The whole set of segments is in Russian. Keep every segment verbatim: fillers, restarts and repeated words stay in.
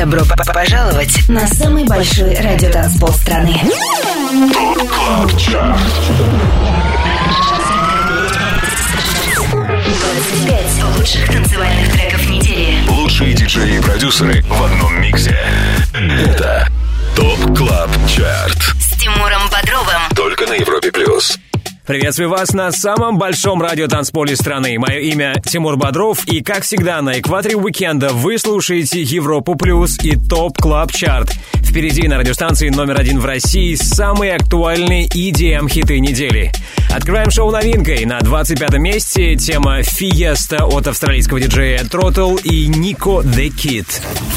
Добро пожаловать на самый большой радиотанцпол страны. двадцать пять лучших танцевальных треков недели. Лучшие диджеи и продюсеры в одном миксе. Это ТОП Клаб Чарт с Тимуром Бодровым. Только на Европе Плюс. Приветствую вас на самом большом радиотанцполе страны. Мое имя Тимур Бодров, и, как всегда, на экваторе уикенда вы слушаете Европу Плюс и ТОП Клаб Чарт. Впереди на радиостанции номер один в России самые актуальные и ди эм-хиты недели. Открываем шоу новинкой. На двадцать пятом месте тема «Фиеста» от австралийского диджея Throttle и Nico The Kid.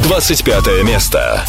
двадцать пятое место.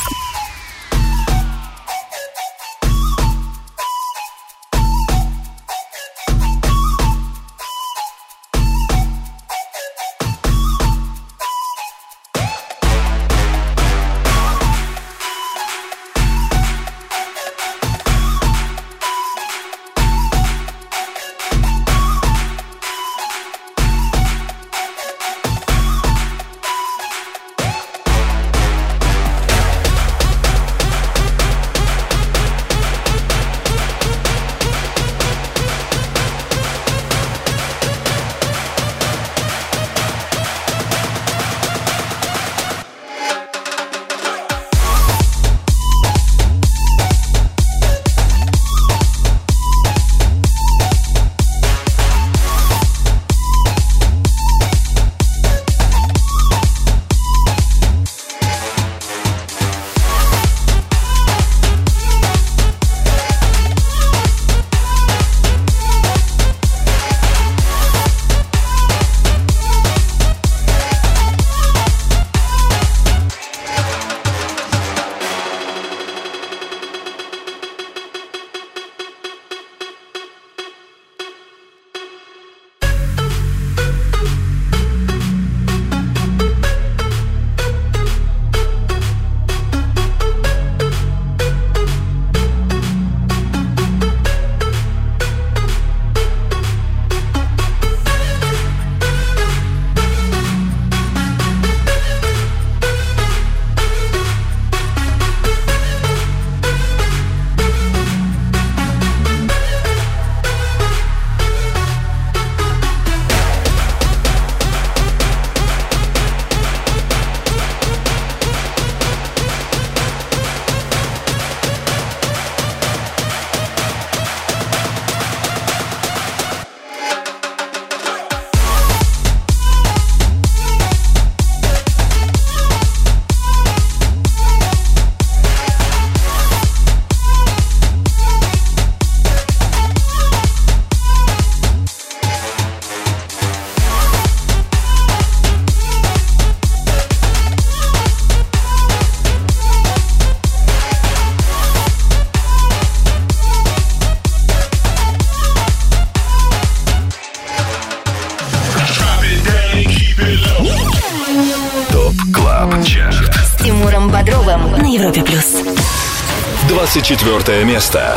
Четвертое место.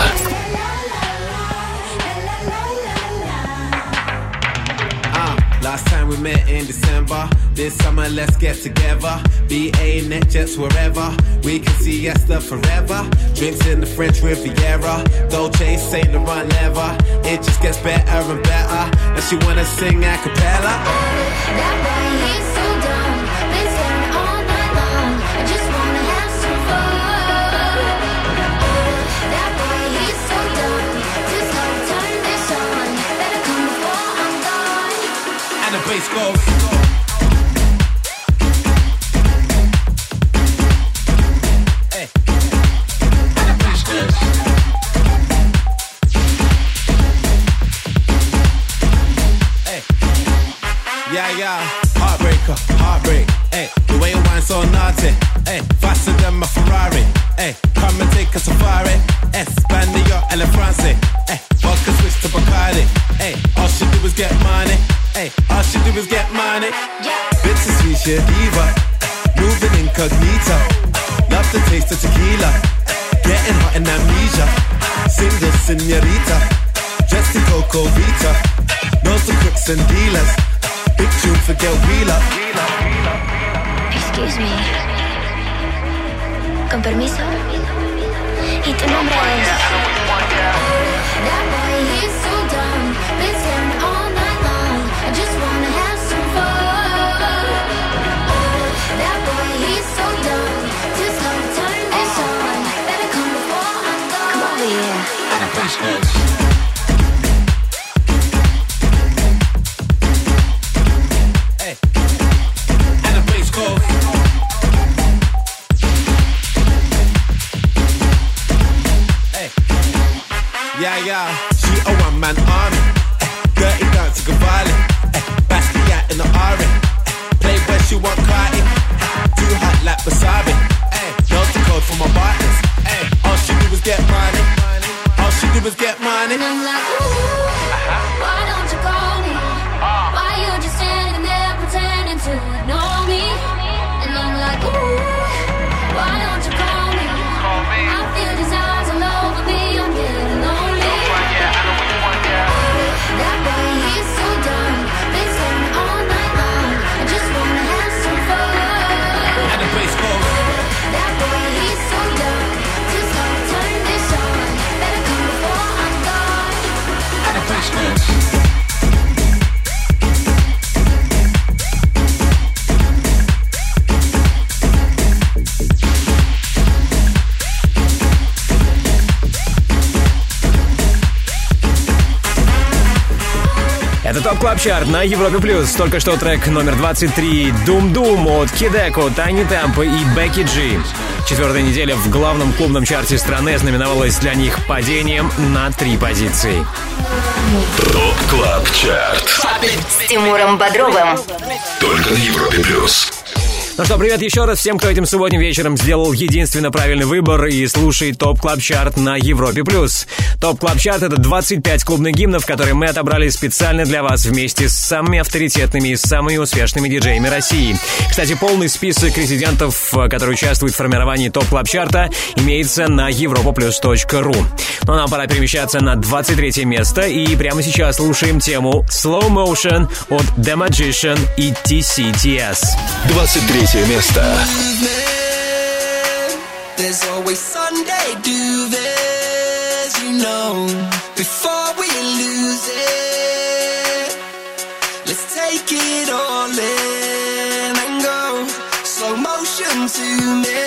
Uh, last time we met in December. This summer let's get together. би эй net jets wherever. We can see Esther forever. Drinks in the French Riviera. Dolce, Saint Laurent leather. It just gets better and better. And she wanna sing a cappella. Oh, that boy is so dumb. Been staring all night long. I just wanna have some fun. Let's go. Diva, moving incognito, love the taste of tequila, getting hot in amnesia, sing the senorita, dressed in Coco Vita, knows the crooks and dealers, big tune for Get Wheeler. Excuse me, con permiso. Y tu nombre es... Клабчарт на Европе Плюс. Только что трек номер двадцать три «Дум-Дум» от Кидеку, Тайни Темпы и Бекки Джи. Четвертая неделя в главном клубном чарте страны знаменовалась для них падением на три позиции. Рок-клабчарт с Тимуром Бодровым. Только на Европе Плюс. Ну что, привет еще раз всем, кто этим субботним вечером сделал единственно правильный выбор и слушает топ-клаб-чарт на Европе+. Топ-клаб-чарт — это двадцать пять клубных гимнов, которые мы отобрали специально для вас вместе с самыми авторитетными и самыми успешными диджеями России. Кстати, полный список резидентов, которые участвуют в формировании топ-клаб-чарта, имеется на европа плюс точка ру. Но нам пора перемещаться на двадцать третье место, и прямо сейчас слушаем тему «Slow Motion» от The Magician и ти си ти эс. двадцать третье место. There's always Sunday do this, you know, before we lose it. Let's take it all in and go slow motion to me.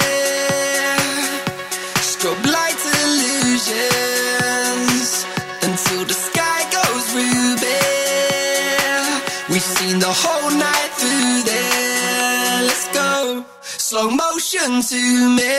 Strobe light illusions until the sky goes ruby. We've seen the whole night through this. Slow motion to me.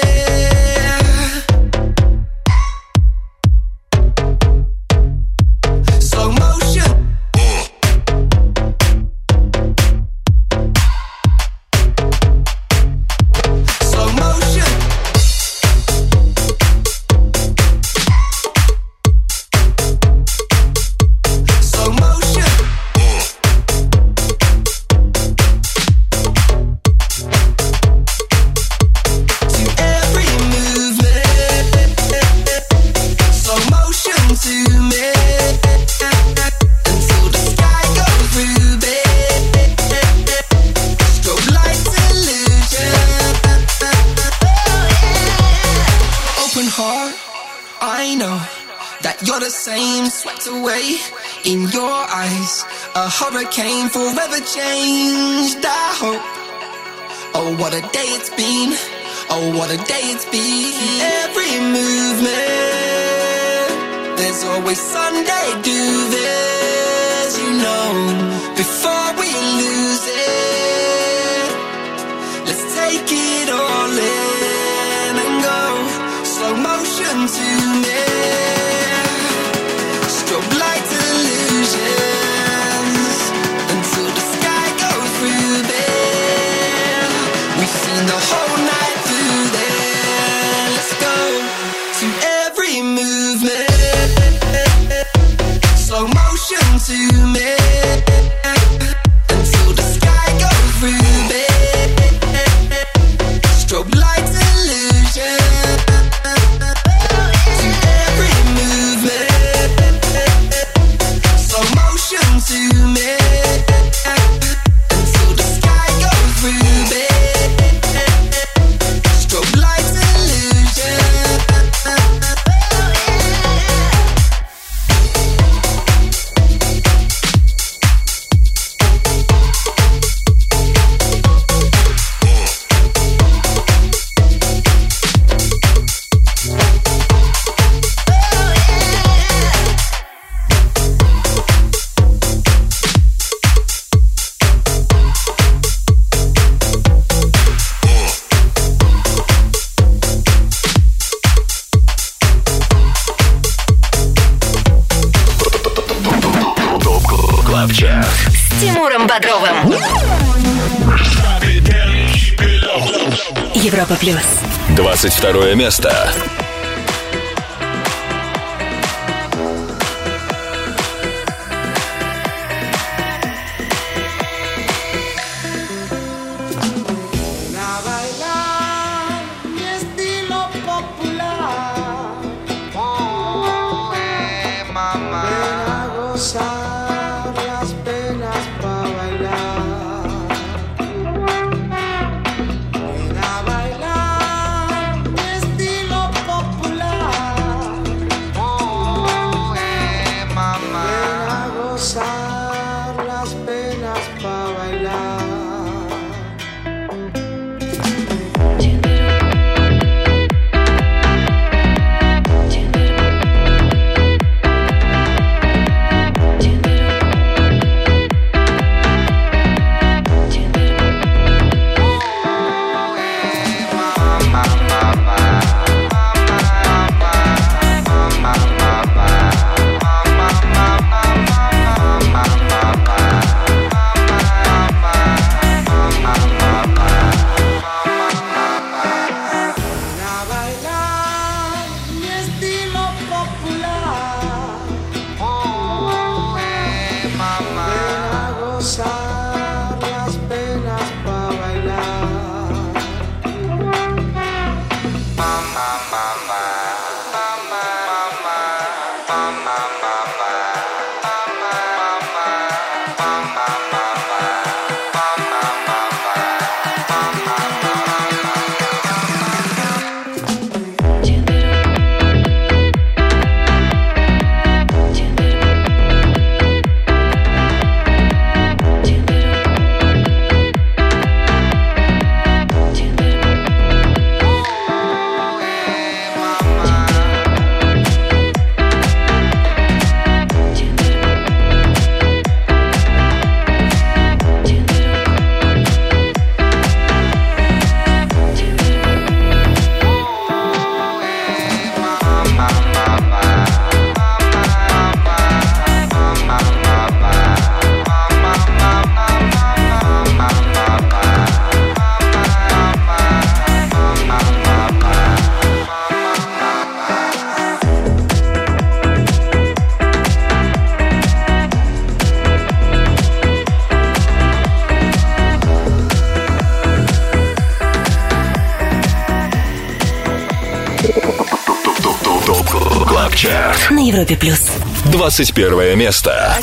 Hurricane forever changed, I hope. Oh, what a day it's been. Oh, what a day it's been. Every movement, there's always Sunday do this, you know, before we lose it. Let's take it all in and go slow motion to me. Strobe light illusion. The whole night through there. Let's go to every movement. Slow motion to me until the sky goes ruby. Strobe lights illusion. To every movement. Slow motion to me until the sky goes ruby. Тимуром Бодровым. Европа Плюс. двадцать второе место. На Европе Плюс. Двадцать первое место.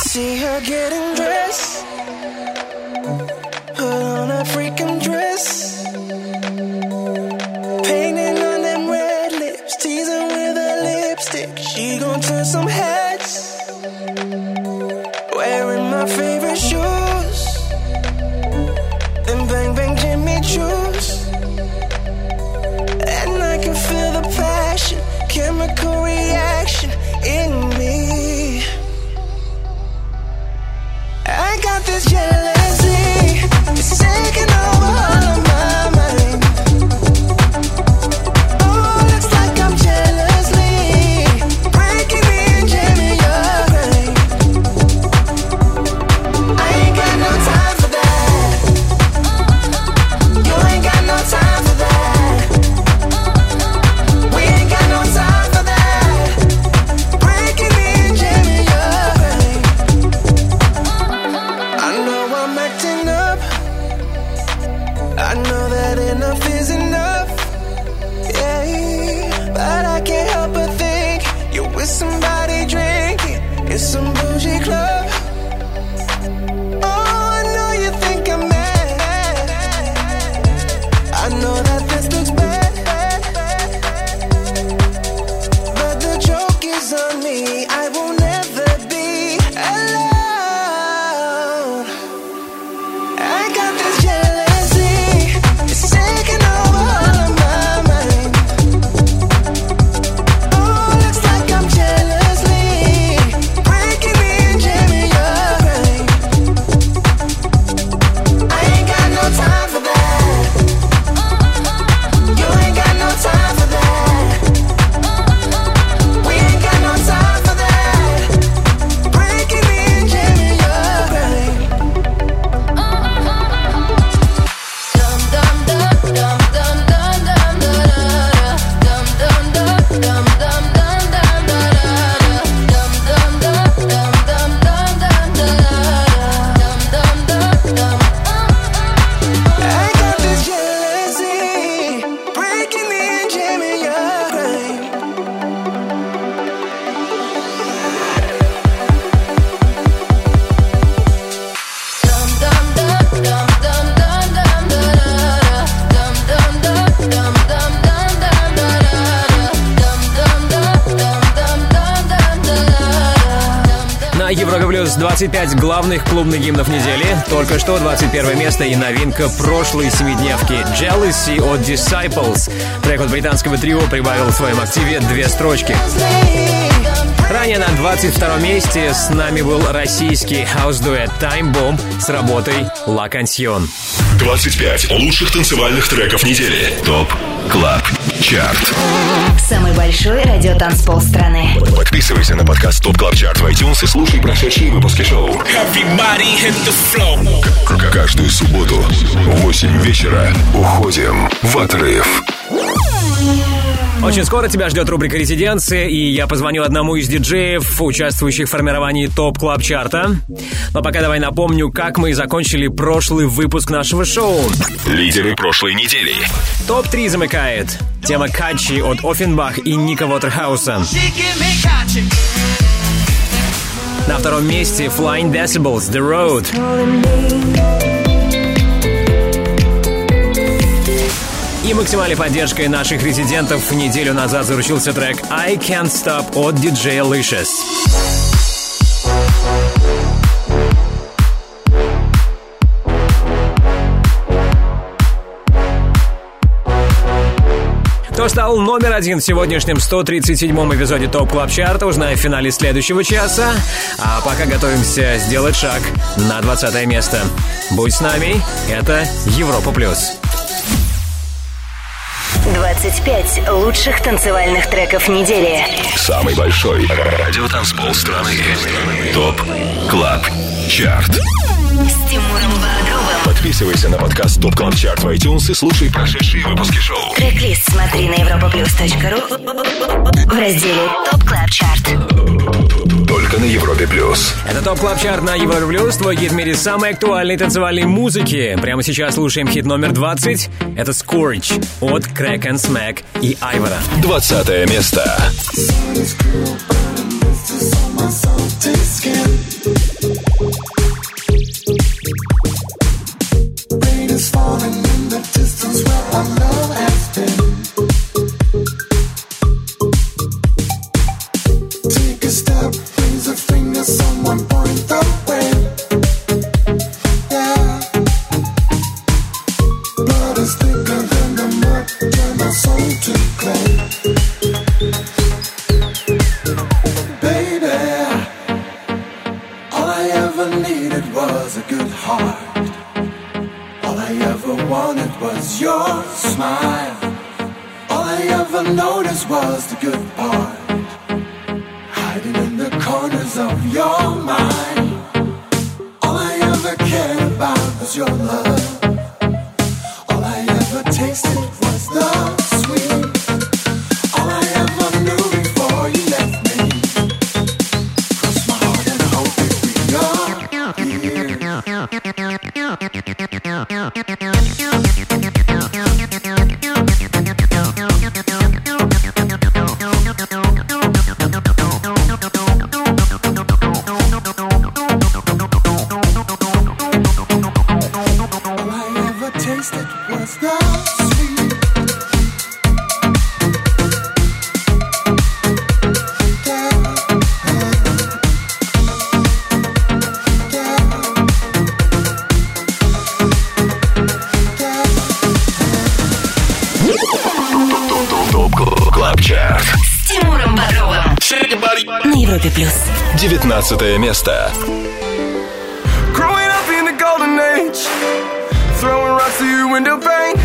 двадцать пять главных клубных гимнов недели. Только что двадцать первое место и новинка прошлой семидневки «Jealousy» от Disciples. Трек от британского трио прибавил в своем активе две строчки. Ранее на двадцать втором месте с нами был российский хаус-дуэт Time Bomb с работой «La Canción». двадцать пять лучших танцевальных треков недели. Топ Клаб Чарт. Самый большой радиотанцпол страны. Подписывайся на подкаст Топ Клаб Чарт в iTunes и слушай прошедшие выпуски шоу. Каждую субботу в восемь вечера уходим в отрыв. Очень скоро тебя ждет рубрика «Резиденция», и я позвоню одному из диджеев, участвующих в формировании топ-клаб-чарта. Но пока давай напомню, как мы закончили прошлый выпуск нашего шоу. Лидеры прошлой недели. Топ-три замыкает тема «Качи» от Оффенбах и Ника Ватерхаусен. На втором месте Flying Decibels «The Road». И максимальной поддержкой наших резидентов неделю назад заручился трек «I Can't Stop» от ди джей Licious. Кто стал номер один в сегодняшнем сто тридцать седьмом эпизоде Топ Клаб Чарта, узнаем в финале следующего часа. А пока готовимся сделать шаг на двадцатое место. Будь с нами, это Европа Плюс. двадцать пять лучших танцевальных треков недели. Самый большой радиотанцпол страны. Топ Клаб Чарт. С Тимуром Бодровым. Подписывайся на подкаст Топ Клаб Чарт в iTunes и слушай прошедшие выпуски шоу. Трек-лист смотри на европа плюс точка ру в разделе Топ Клаб Чарт. Только на Европе Плюс. Это Топ Клаб Чарт на Европе Плюс. Твой гид в мире самой актуальной танцевальной музыки. Прямо сейчас слушаем хит номер двадцать. Это Scorch от Crack and Smack и Айвора. двадцатое место. Growing up in the golden age, throwing rocks to your window pane.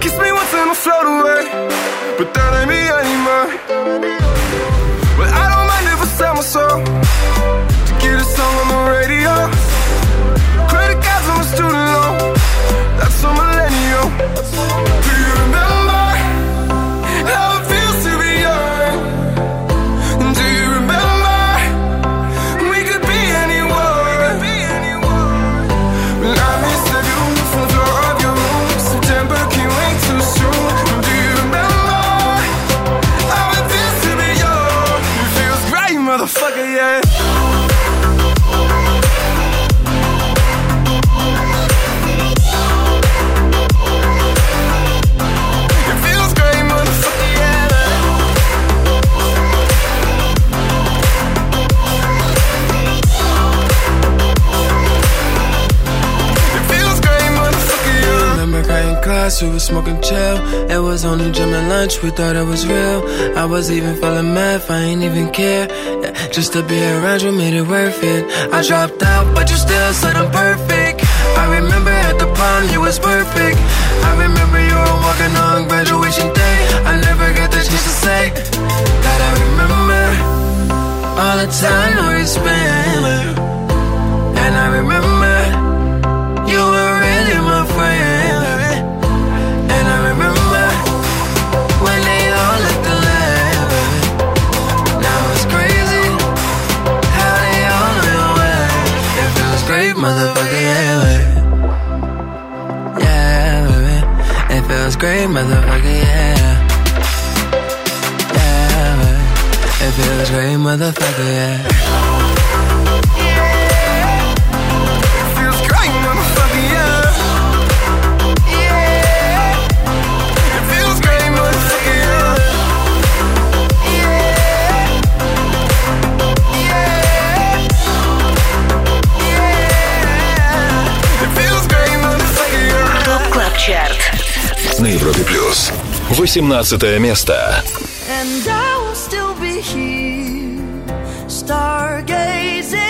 Kiss me once and I'll float away, but that ain't me anymore. Well, I don't mind if I sell my soul to get a song on the radio. Credit cards on my student loan, that's a millennial. Do you remember how it feels to be young? Do you remember? in class, we were smoking chill. It was only gym and lunch, we thought it was real. I was even feeling math, I ain't even care. Yeah, just to be around you made it worth it. I dropped out, but you still said I'm perfect. I remember at the prom, you was perfect. I remember you were walking on graduation day. I never got the chance to say that I remember all the time we spent. And I remember you were really my friend. And I remember when they all looked eleven. Now it's crazy how they all went away. It feels great, motherfucker, yeah, baby. Yeah, baby. It feels great, motherfucker, yeah. Yeah, baby. It feels great, motherfucker, yeah. На Европе плюс восемнадцатое место. And I will still be here, stargazing.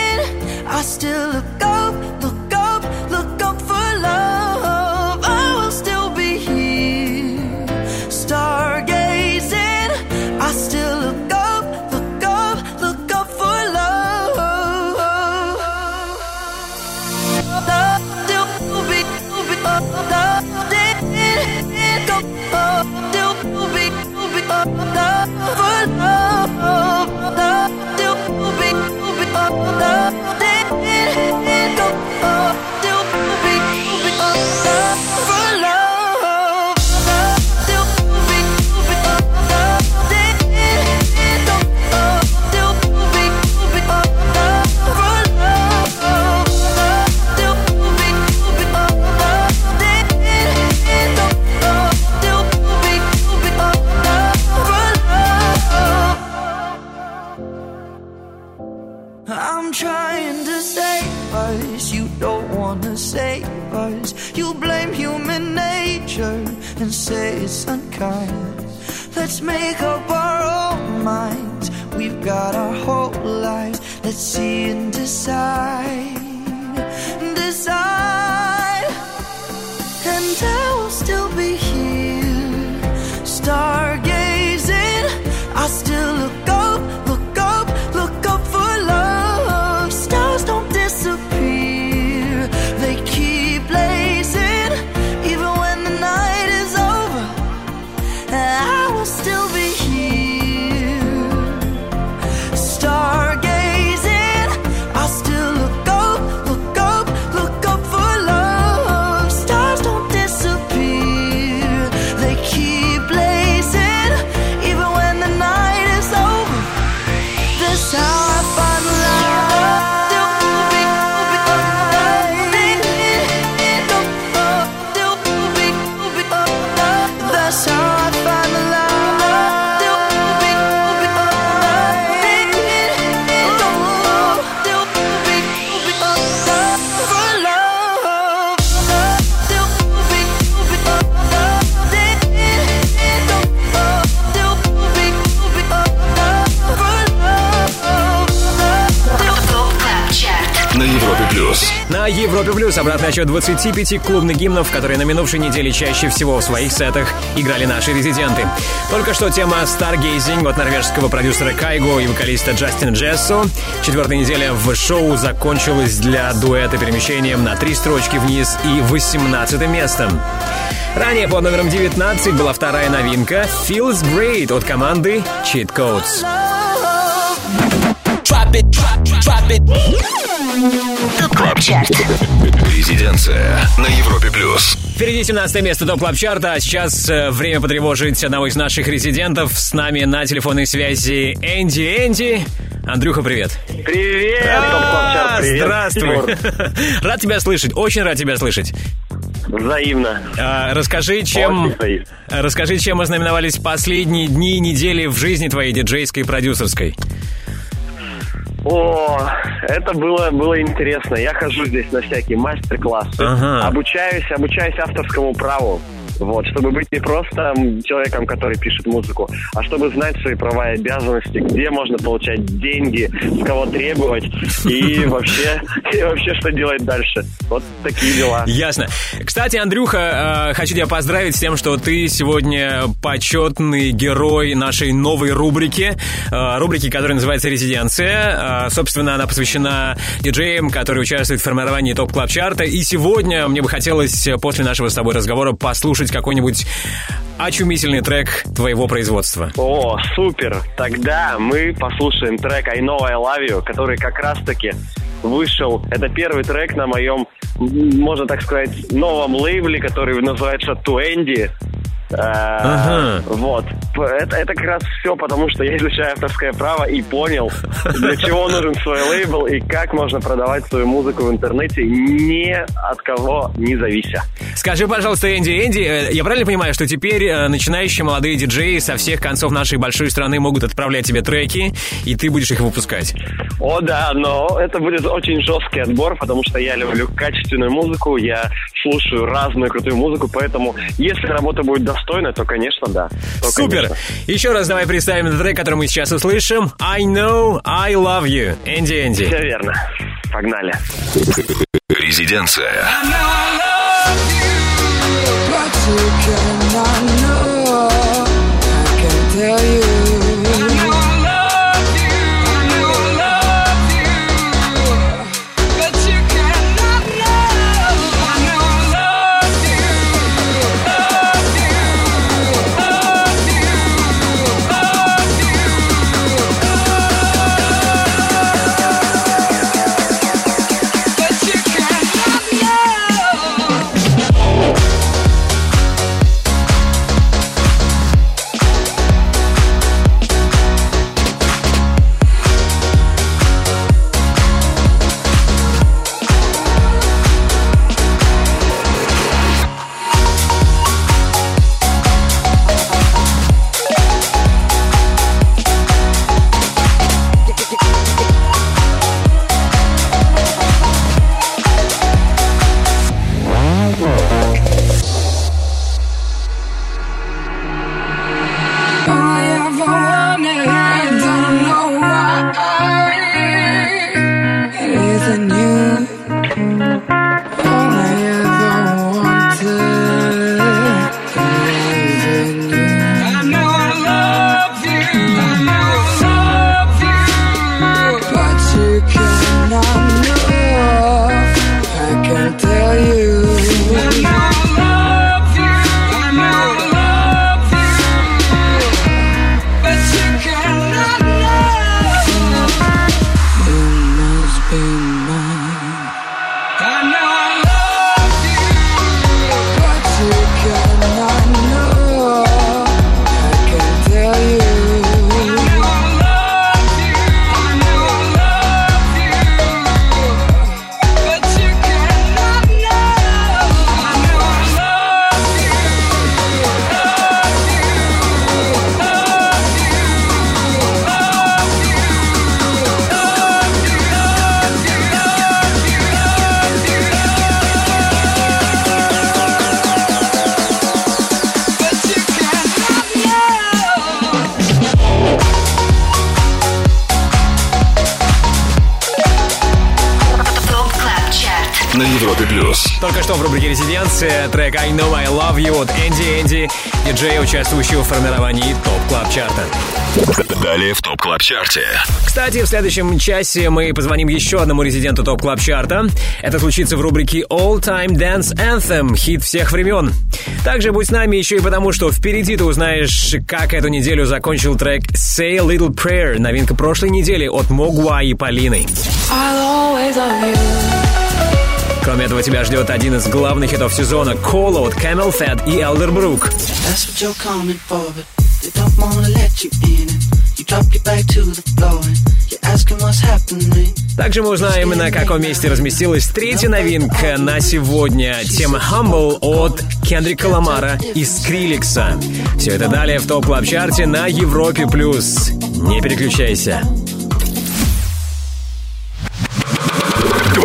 I still look up, look up, look up for love. I will still be here, stargazing. I still look up, look up, look up for love. Love still will be, will be loved. Go, still be, be up, up for love. Love, still be, be up, up. Go, still be, be up, up for love. Love, still be, be up, up. Go, still be, be up, up for love. Love, still be, be up, up. Go. I'm trying to save us, you don't wanna save us. You blame human nature and say it's unkind. Let's make up our own minds, we've got our whole lives. Let's see and decide, decide. And I will still be here, stargazing. I still look up, look up, look up for love. На Европе Плюс обратный отчет двадцати пяти клубных гимнов, которые на минувшей неделе чаще всего в своих сетах играли наши резиденты. Только что тема «Stargazing» от норвежского продюсера Кайго и вокалиста Джастина Джессо. Четвертая неделя в шоу закончилась для дуэта перемещением на три строчки вниз и восемнадцатое местом. Ранее под номером девятнадцать была вторая новинка «Feels Great» от команды «Чит-коудс». Топ-клаб-чарт. Резиденция на Европе Плюс. Впереди семнадцатое место топ-клаб-чарта. А сейчас время потревожить одного из наших резидентов. С нами на телефонной связи Энди. Энди. Андрюха, привет. Привет, топ-клаб-чарт, привет. Здравствуй. Рад тебя слышать, очень рад тебя слышать. Взаимно. А, расскажи, чем, расскажи, чем ознаменовались последние дни и недели в жизни твоей диджейской и продюсерской. О, это было, было интересно. Я хожу здесь на всякие мастер-классы, ага. обучаюсь, обучаюсь авторскому праву. Вот, чтобы быть не просто человеком, который пишет музыку, а чтобы знать свои права и обязанности, где можно получать деньги, с кого требовать и вообще, и вообще что делать дальше. Вот такие дела. Ясно. Кстати, Андрюха, хочу тебя поздравить с тем, что ты сегодня почетный герой нашей новой рубрики, рубрики, которая называется «Резиденция». Собственно, она посвящена диджеям, которые участвуют в формировании топ-клаб-чарта. И сегодня мне бы хотелось после нашего с тобой разговора послушать какой-нибудь очумительный трек твоего производства. О, супер! Тогда мы послушаем трек I Know I Love You, который как раз-таки вышел. Это первый трек на моем, можно так сказать, новом лейбле, который называется Туэнди. Ага. Вот. Это, это как раз все, потому что я изучаю авторское право и понял, для чего нужен свой лейбл и как можно продавать свою музыку в интернете, ни от кого не завися. Скажи, пожалуйста, Энди, Энди, я правильно понимаю, что теперь начинающие молодые диджеи со всех концов нашей большой страны могут отправлять тебе треки, и ты будешь их выпускать? О, да, но это будет очень жесткий отбор, потому что я люблю качественную музыку, я слушаю разную крутую музыку, поэтому если работа будет достаточно стойно, то, конечно, да. То, супер! Конечно. Еще раз давай представим этот трек, который мы сейчас услышим. I Know I Love You. Энди, Энди. Все верно. Погнали. Резиденция. Только что в рубрике «Резиденция» трек «I Know I Love You» от Энди Энди, диджея, участвующего в формировании топ-клаб-чарта. Далее в топ-клаб-чарте. Кстати, в следующем часе мы позвоним еще одному резиденту топ-клаб-чарта. Это случится в рубрике «All Time Dance Anthem» — хит всех времен. Также будь с нами еще и потому, что впереди ты узнаешь, как эту неделю закончил трек «Say a Little Prayer», новинка прошлой недели от Могуа и Полины. Кроме этого, тебя ждет один из главных хитов сезона – «Call» от Camelphat и Aldeburgh. Также мы узнаем, на каком месте разместилась третья новинка на сегодня – тема «Humble» от Кендрика Ламара и Skrillex. Все это далее в топ-клаб-чарте на Европе+. плюс. Не переключайся.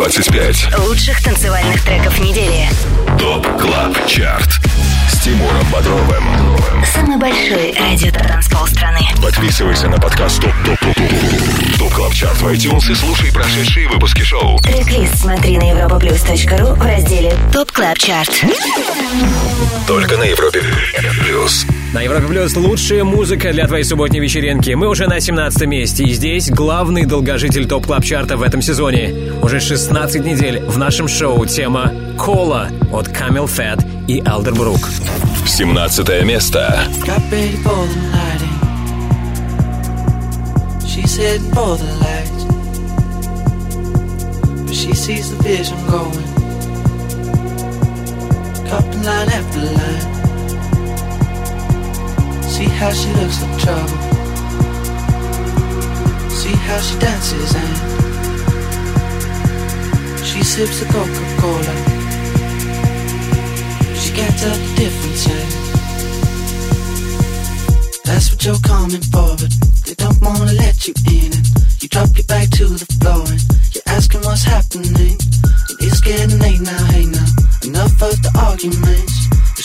двадцать пять лучших танцевальных треков недели. Топ-клаб-чарт с Тимуром Бодровым. Самый большой радио-транспол страны. Подписывайся на подкаст Топ-клаб-чарт в iTunes и слушай прошедшие выпуски шоу. Трек-лист смотри на европа плюс точка ру в разделе Топ-клаб-чарт. Только на Европе Плюс. На Европе Плюс лучшая музыка для твоей субботней вечеринки. Мы уже на семнадцатом месте, и здесь главный долгожитель топ-клаб-чарта в этом сезоне. Уже шестнадцать недель в нашем шоу тема «Кола» от Camelphat и Aldeburgh. семнадцатое место. See how she looks like trouble. See how she dances and she sips a Coca-Cola. She can't tell the difference, yeah. That's what you're coming for, but they don't wanna let you in it. You drop your bag to the floor and you're asking what's happening. It is getting late now, hey now. Enough of the arguments. But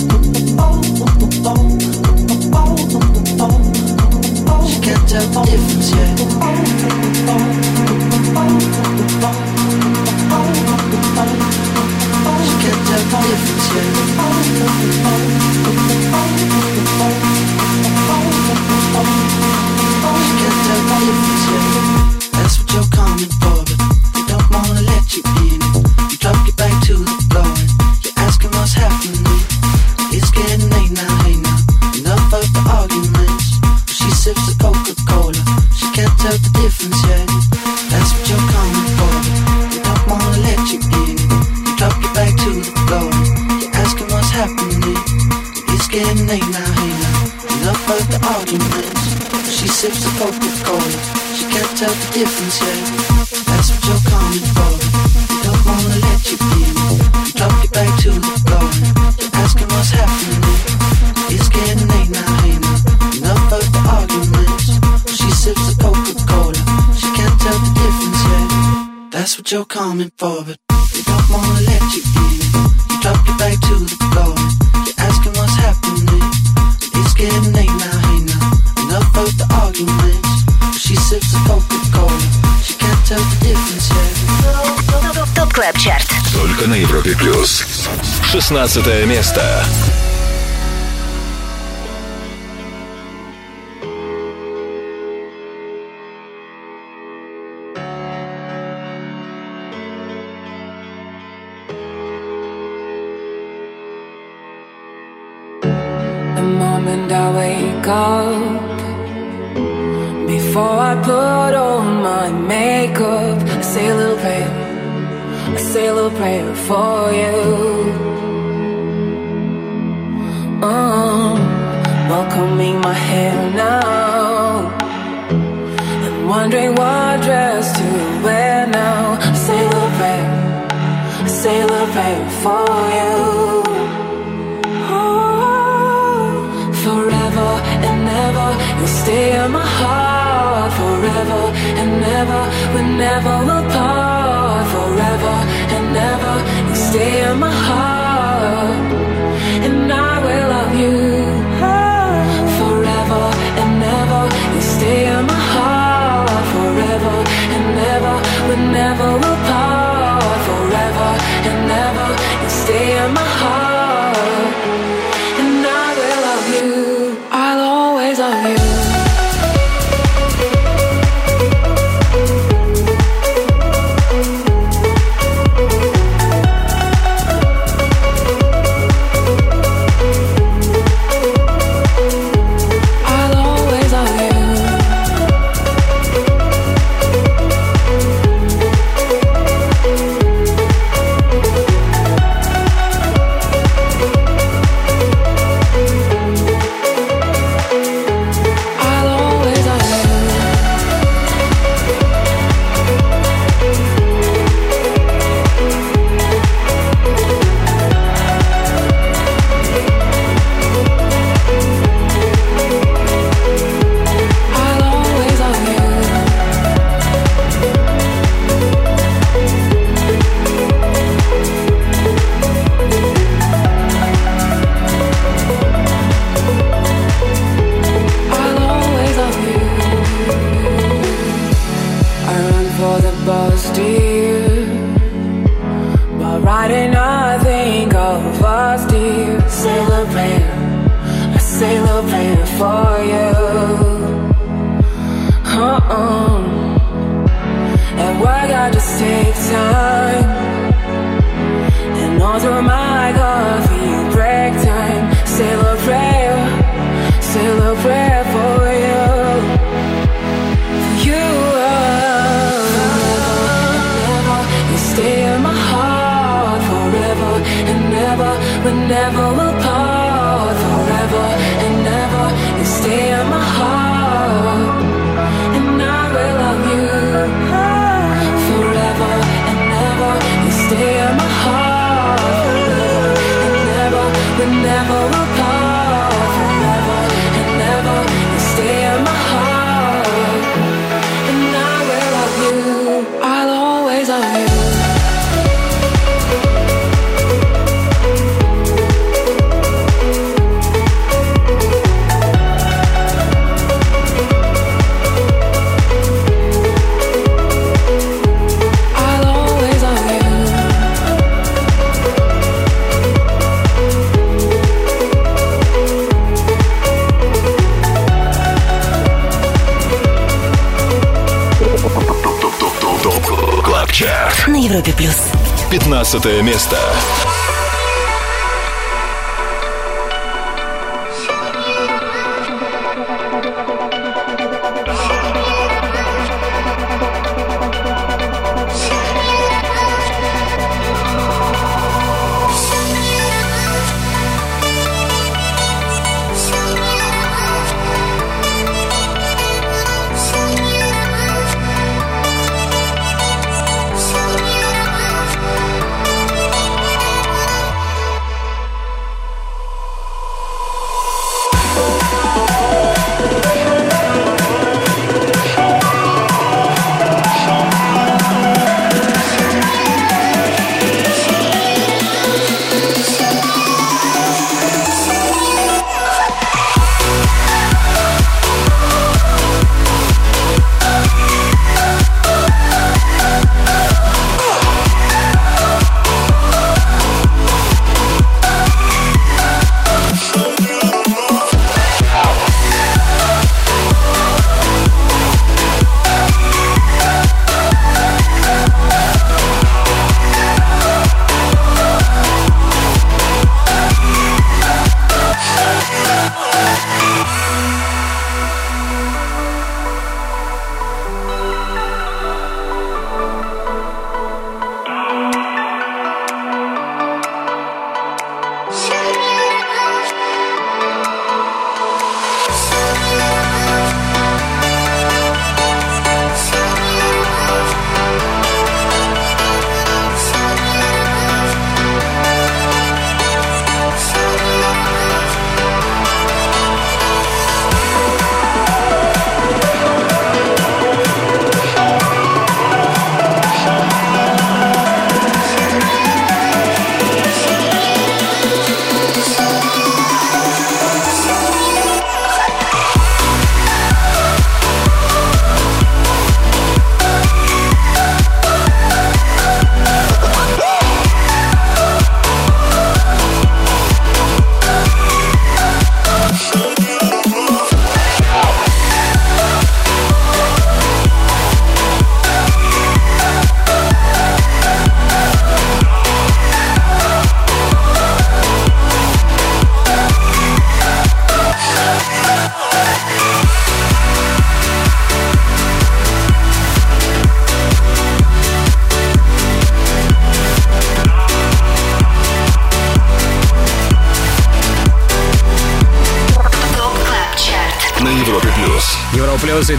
She can't tell the difference yet. She can't tell the difference yet. That's what you're coming for, but they don't wanna let you in. You drop your back to the floor, you're asking what's happening. It's getting late now, hey now. Enough of the arguments. She sips a Coca-Cola. She can't tell the difference yet. That's what you're coming for. They don't wanna let you in. You drop your back to the floor. You're asking what's happening. It's getting late now, hey now. Enough of the arguments. She sips a Coca-Cola. She can't tell the difference yet. That's what you're coming for. They don't wanna let you in. You drop your back to the floor. Asking what's happening. It's getting late now, hey now. Enough of the arguments. She sips a Coca-Cola. She can't tell the difference yet. That's what you're coming for, but they don't wanna let you in. You drop your bag to the floor. You're asking what's happening. It's getting late now, hey now. Enough of the arguments. She sips a Coca-Cola. She can't tell the difference yet. Топ Клаб Чарт. Только на Европе Плюс. шестнадцатое место. The moment I wake up, before I put on my makeup, I say a little prayer. I say a little prayer for you. Oh, welcoming my hair now and wondering what dress to wear now. I say a little prayer, I say a little prayer for you. Oh, forever and ever, you'll stay in my heart. Forever and ever, we never will part. Forever and ever, you stay in my heart, and I will love you. Forever and ever, you stay in my heart. Forever and ever, we never will part. Forever and ever, you stay in my heart, and I will love you. I'll always love you. painted for you. Uh-uh. At work I just take time, and all through my coffee break time, still a prayer, still a prayer for you. But never will part forever and never. You stay in my heart, and I will love you forever and never. You stay in my heart forever and never. But never will part forever and never. You stay in my heart, and I will love you. I'll always love you. На Европе плюс. Пятнадцатое место.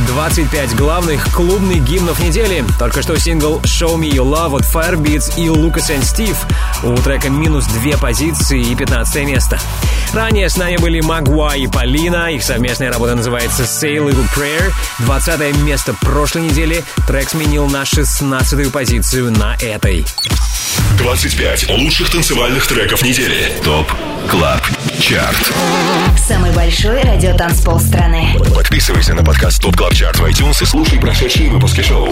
двадцать пять главных клубных гимнов недели. Только что сингл «Show Me Your Love» от Firebeatz и Lucas and Steve. У трека минус две позиции и пятнадцатое место. Ранее с нами были Магуа и Полина. Их совместная работа называется «Say Little Prayer». двадцатое место прошлой недели. Трек сменил на шестнадцатую позицию на этой. двадцать пять лучших танцевальных треков недели. ТОП КЛАБ ЧАРТ. Самый большой радиотанцпол страны. Подписывайся на подкаст ТОП КЛАБ ЧАРТ в iTunes и слушай прошедшие выпуски шоу.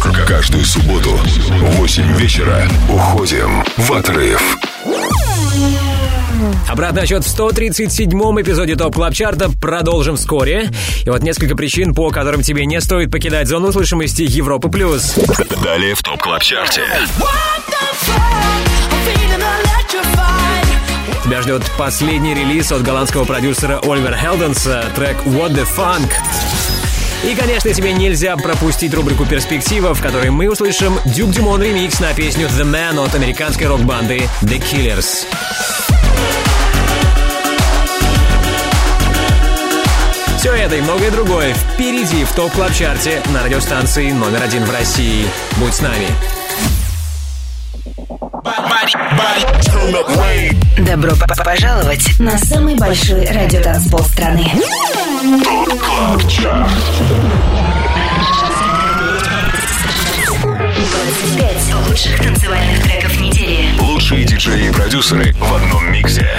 К- каждую субботу в восемь вечера уходим в отрыв. Обратный отсчет в сто тридцать седьмом эпизоде Топ Клаб Чарта. Продолжим вскоре. И вот несколько причин, по которым тебе не стоит покидать зону слышимости Европы+. плюс. Далее в Топ Клаб Чарте. Тебя ждет последний релиз от голландского продюсера Оливера Хелденса, трек «What the Funk». И, конечно, тебе нельзя пропустить рубрику «Перспектива», в которой мы услышим Duke Dumont ремикс на песню «The Man» от американской рок-банды «The Killers». Все это и многое другое впереди в топ-клаб-чарте на радиостанции номер один в России. Будь с нами. Добро пожаловать на самый большой радиотанцпол страны. Топ Клаб Чарт. двадцать пять лучших танцевальных треков недели. Лучшие диджеи и продюсеры в одном миксе.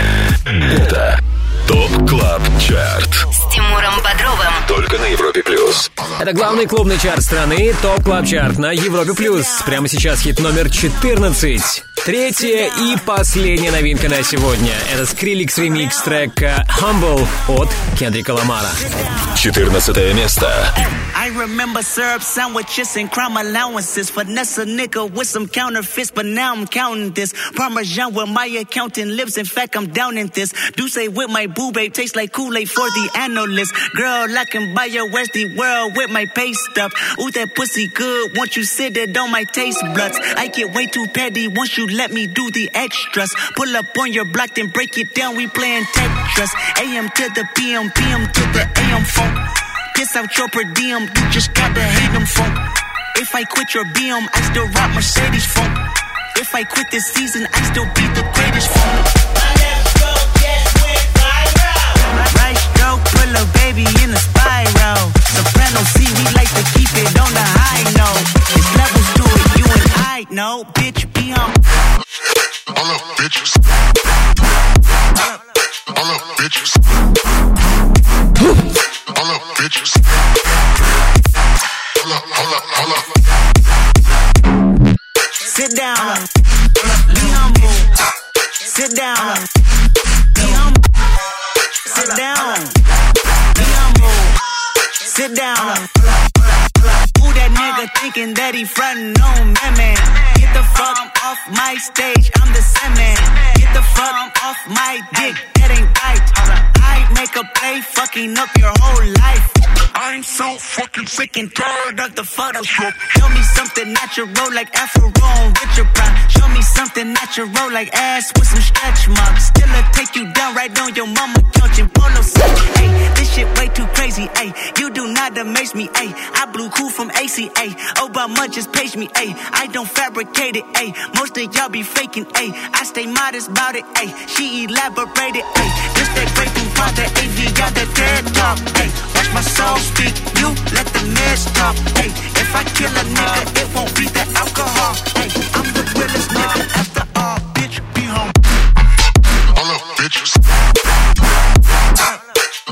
Это Топ Клаб Чарт. С Тимуром Бодровым. Только на Европе Плюс. Это главный клубный чарт страны. Топ Клаб Чарт на Европе Плюс. Прямо сейчас хит номер четырнадцать. Третья и последняя новинка на сегодня. Это Skrillex ремикс трека «Humble» от Кендрика Ламара. четырнадцатое место. I remember syrup sandwiches and crime allowances. Finesse a nigga with some counterfeits, but now I'm counting this. Parmesan with my accountant lips, in fact I'm down in this. Douce with my boo babe, tastes like Kool-Aid for the analyst. Girl, I can buy your Westie world with my pay stuff. Ooh, that pussy good, once you sit it on my taste buds. I get way too petty once you let me do the extras. Pull up on your block, then break it down, we playing Tetris. A M to the P M, P M to the A M funk. Piss out your per diem, you just gotta hate them funk. If I quit your B M, I still rock Mercedes funk. If I quit this season, I still be the greatest funk. My left stroke just went viral. Right stroke put lil' baby in a spiral. Soprano C, we like to keep it on the high note. It's levels to it, you and I know, bitch. All up, bitches. All up, bitches. All up, bitches. All up, all up, all up. Sit down. Be humble. Sit down. Be humble. Sit down. Be humble. Sit down. Who that nigga thinking that he frontin' on that man? Get the fuck off my stage, I'm the Sandman. Get the fuck off my dick, that ain't right. I make a play, fucking up your whole life. I'm so fucking sick and tired of the Photoshop. Show me something natural like Afro with your pride. Show me something natural like ass with some stretch marks. Still I'll take you down right on your mama couch and polo set. Hey, this shit way too crazy. Hey, you do not amaze me. Hey, I blew cool from A C A. Obama just paged me. Hey, I don't fabricate. Ay, most of y'all be faking, ay. I stay modest about it, ay. She elaborated, ay. This that grapefruit pop, that A V, got that dead talk, ay. Watch my soul speak, you let the mess talk, ay. If I kill a nigga, it won't be the alcohol, ay. I'm the realest nigga after all, bitch, be home. All up, bitches.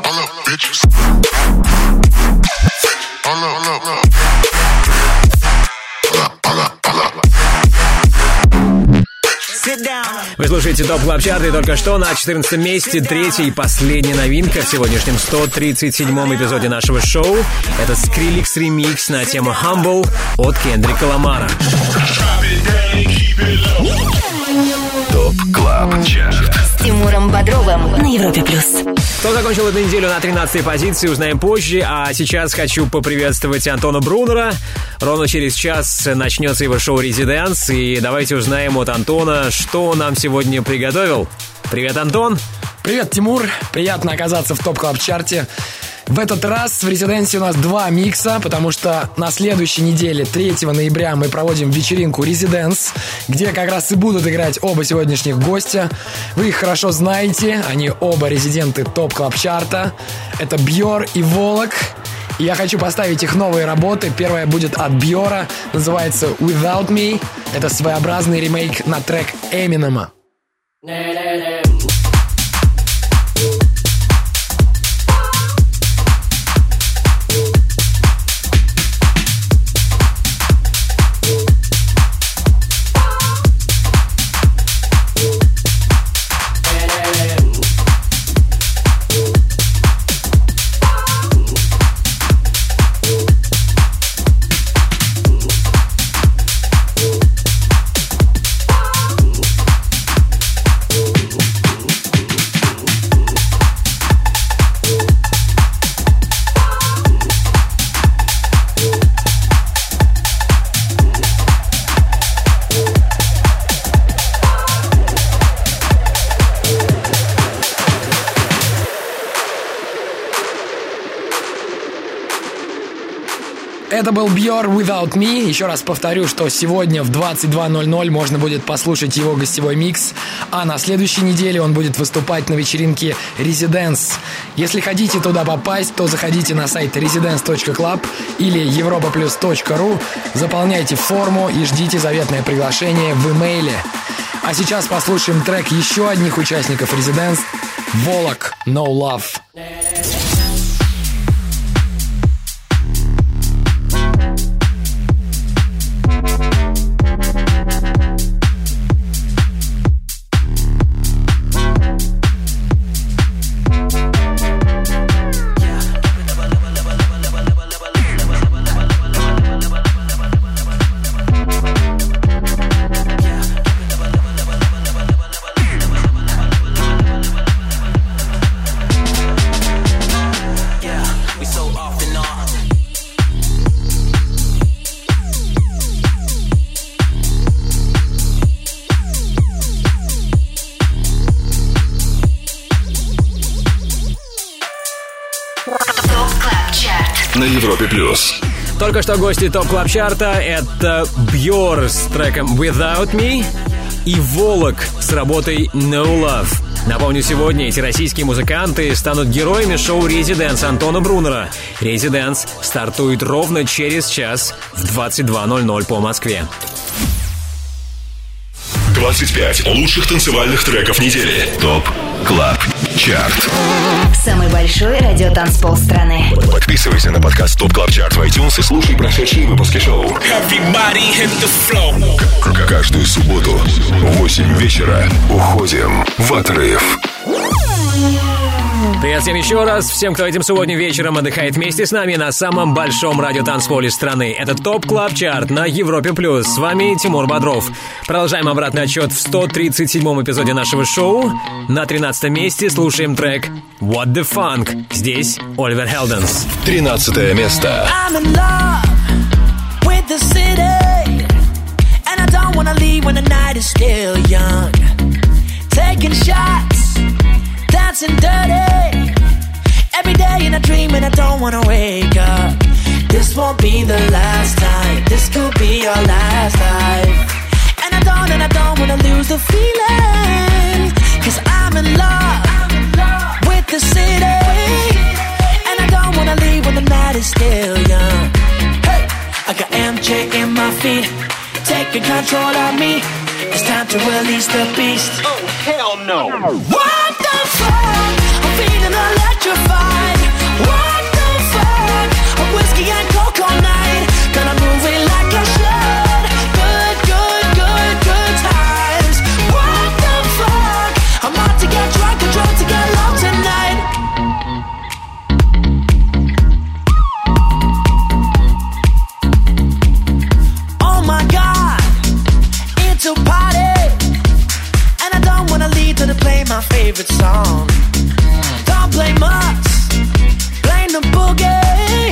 All up, bitches. All up, all up, all up. Вы слушаете Топ Клаб Чарт, и только что на четырнадцатом месте третья и последняя новинка в сегодняшнем сто тридцать седьмом эпизоде нашего шоу. Это Skrillex ремикс на тему «Humble» от Кендрика Ламара. Топ Клаб Чарт с Тимуром Бодровым на Европе Плюс. Кто закончил эту неделю на тринадцатой позиции, узнаем позже. А сейчас хочу поприветствовать Антона Брунера. Ровно через час начнется его шоу «Резиденс». И давайте узнаем от Антона, что он нам сегодня приготовил. Привет, Антон! Привет, Тимур! Приятно оказаться в топ-клаб-чарте. В этот раз в «Резиденсе» у нас два микса, потому что на следующей неделе, третьего ноября, мы проводим вечеринку «Резиденс», где как раз и будут играть оба сегодняшних гостя. Вы их хорошо знаете, они оба резиденты топ-клаб-чарта. Это Бьор и Волок. И я хочу поставить их новые работы. Первая будет от Бьора, называется «Without Me». Это своеобразный ремейк на трек Эминема. Это был Бьор Without Me. Еще раз повторю, что сегодня в двадцать два ноль ноль можно будет послушать его гостевой микс, а на следующей неделе он будет выступать на вечеринке Residence. Если хотите туда попасть, то заходите на сайт residence точка club или европа плюс точка ру, заполняйте форму и ждите заветное приглашение в имейле. А сейчас послушаем трек еще одних участников Residence, Волок, No Love. Плюс. Только что гости топ-клаб-чарта — это Бьор с треком Without Me и Волок с работой No Love. Напомню, сегодня эти российские музыканты станут героями шоу «Резиденс» Антона Брунера. «Резиденс» стартует ровно через час в двадцать два ноль ноль по Москве. двадцать пять лучших танцевальных треков недели. Топ Клаб Чарт. Самый большой радиотанцпол страны. Подписывайся на подкаст Топ Клаб Чарт в iTunes и слушай прошедшие выпуски шоу. Каждую субботу в восемь вечера уходим в отрыв. Привет всем еще раз, всем, кто этим сегодня вечером отдыхает вместе с нами на самом большом радиотанцполе страны. Это ТОП Клаб Чарт на Европе Плюс. С вами Тимур Бодров. Продолжаем обратный отсчет в сто тридцать седьмом эпизоде нашего шоу. На тринадцатом месте слушаем трек What the Funk. Здесь Оливер Хелденс. тринадцатое место. I'm in love with the city, and I don't wanna leave when the night is still young. Taking shots, dancing dirty every day in a dream, and I don't wanna wake up. This won't be the last time. This could be our last life. And I don't, and I don't wanna lose the feeling, 'cause I'm in love, I'm in love with the city, and I don't wanna leave when the night is still young. Hey, I got эм джей in my feet, taking control of me. It's time to release the beast. Oh, hell no. What the fuck? I'm feeling electrified. What the fuck? A whiskey and coke all night. Gonna move it like I should. Good, good, good, good times. What the fuck? I'm out to get drunk and drunk to get love tonight. Oh my God, it's a party, and I don't wanna leave till they play my favorite song. Don't blame us, blame the boogie.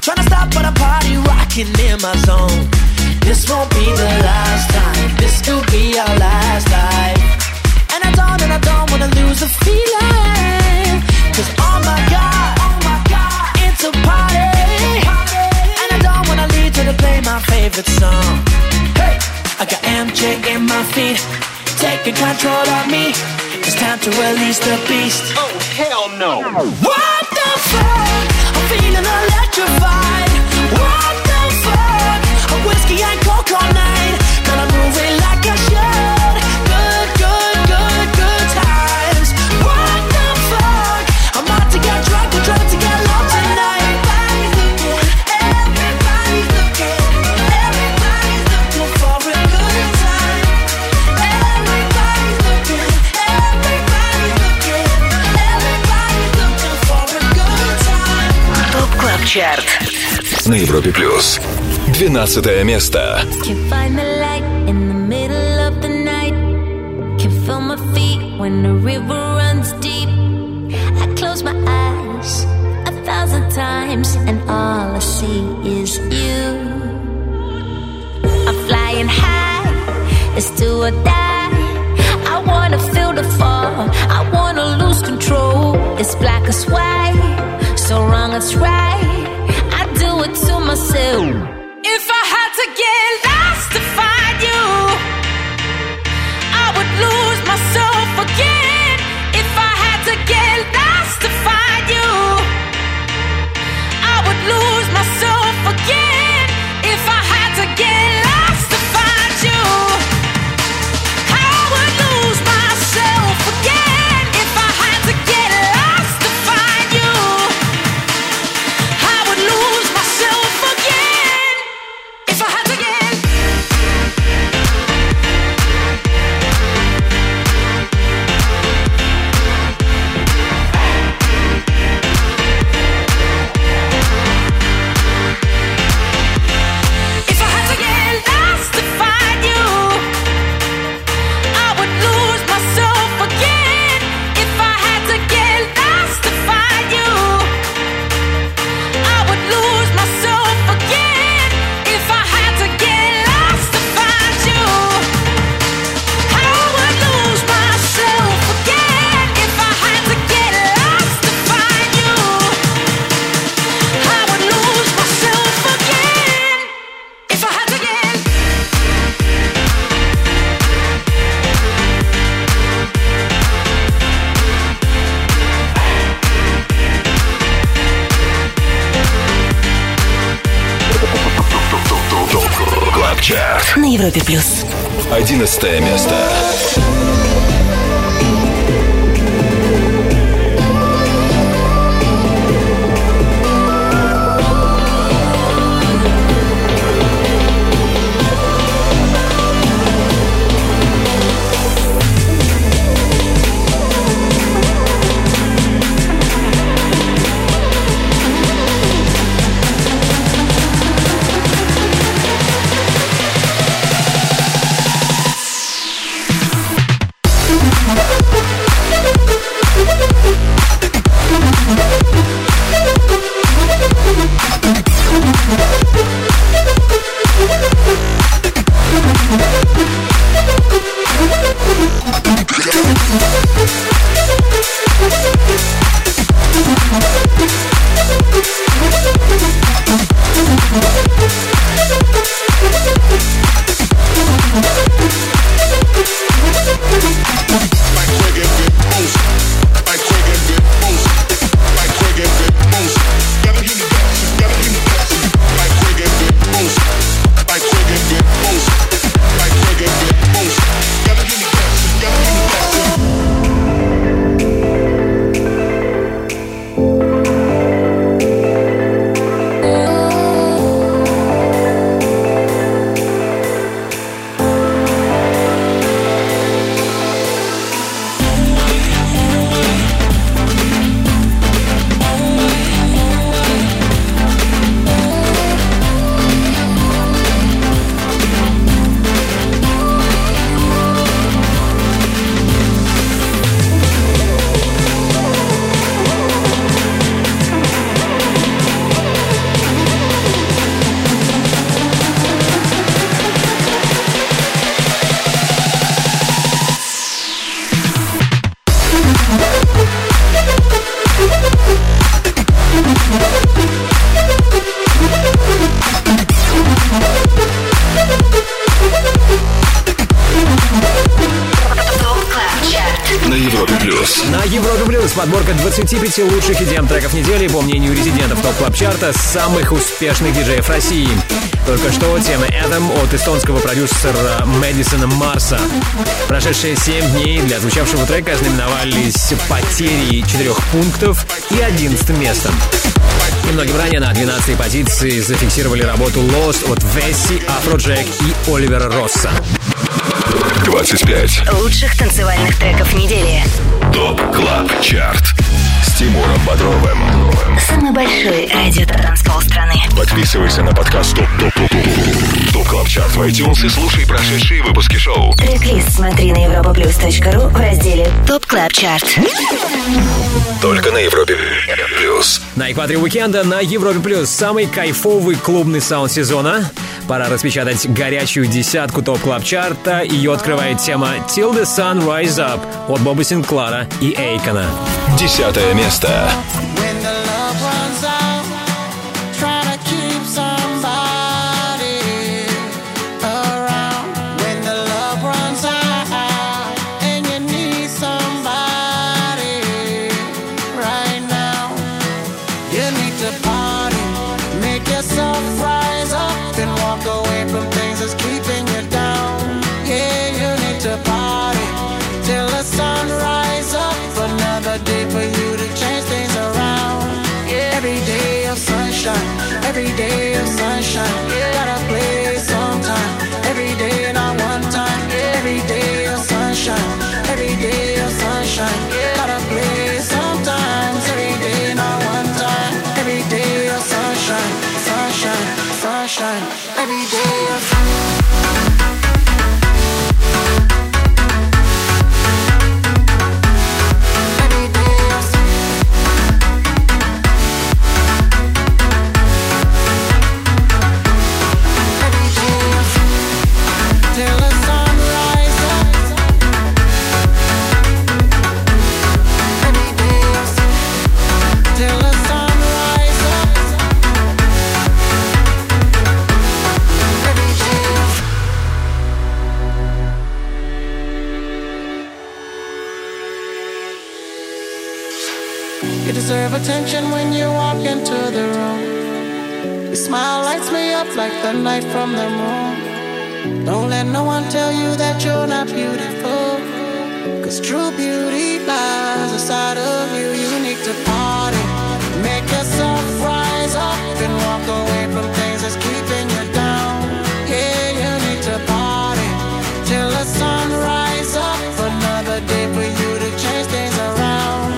Tryna stop but I'm party rocking in my zone. This won't be the last time. This could be our last life. And I don't, and I don't wanna lose the feeling, 'cause oh my God, oh my God, it's a party, and I don't wanna leave till they play my favorite song. Hey, I got эм джей in my feet, taking control of me. It's time to release the beast. Oh, hell no. What the fuck? I'm feeling electrified. What the fuck? A whiskey and coke all night. Gonna move it like I should. Good, good, good, good times. What the fuck? I'm out to get drunk and drunk to get love tonight. Everybody's looking, everybody's looking, everybody's looking for a good time. Everybody's looking, everybody's looking, everybody's looking for a good time. Top Club Chart на Европе Плюс. Двенадцатое место. Can't find the light in the middle of the night. Can't feel my feet when the river runs deep. I close my eyes a thousand times, and all I see is you. I'm flying high, it's do or die. I wanna feel the fall, I wanna lose control. It's black, it's white, so wrong, it's right. I do it to myself. If I had to get lost to find you, I would lose myself again. If I had to get lost to find you, I would lose myself again. If I had to get lost to find you, I would lose myself again. If I had to get lost to find you, I would lose myself again. If I had to get. На Европе плюс. Одиннадцатое место. Подборка двадцати пяти лучших и ди эм-треков недели, по мнению резидентов топ-клаб-чарта, самых успешных диджеев России. Только что тема «Эдам» от эстонского продюсера Мэдисона Марса. Прошедшие семь дней для звучавшего трека знаменовались потерей четырех пунктов и одиннадцатым местом. Немногим ранее на двенадцатой позиции зафиксировали работу «Lost» от Весси, Афроджек и Оливера Росса. двадцать пять лучших танцевальных треков недели. Топ Клаб Чарт с Тимуром Бодровым. Самый большой радио-транспол страны. Подписывайся на подкаст Топ Топ Топ Топ Топ Клаб Чарт в iTunes и слушай прошедшие выпуски шоу. Трек-лист смотри на европа плюс точка ру в разделе Топ Клаб Чарт. Только на Европе Плюс. На экваторе уикенда на Европе Плюс самый кайфовый клубный саунд сезона. Пора распечатать горячую десятку топ-клаб-чарта. Ее открывает тема «Till the Sun Rise Up» от Боба Синклара и Эйкона. Десятое место. Every day is sunshine. Gotta play sometime. Every day not one time. Every day is sunshine. Every day is sunshine. Gotta play sometimes. Every day not one time. Every day is sunshine. Sunshine. Sunshine. Every day is sunshine. Deserve attention when you walk into the room. Your smile lights me up like the night from the moon. Don't let no one tell you that you're not beautiful, 'cause true beauty lies inside of you. You need to party, make yourself rise up and walk away from things that's keeping you down. Yeah, you need to party till the sun rises up. Another day for you to change things around.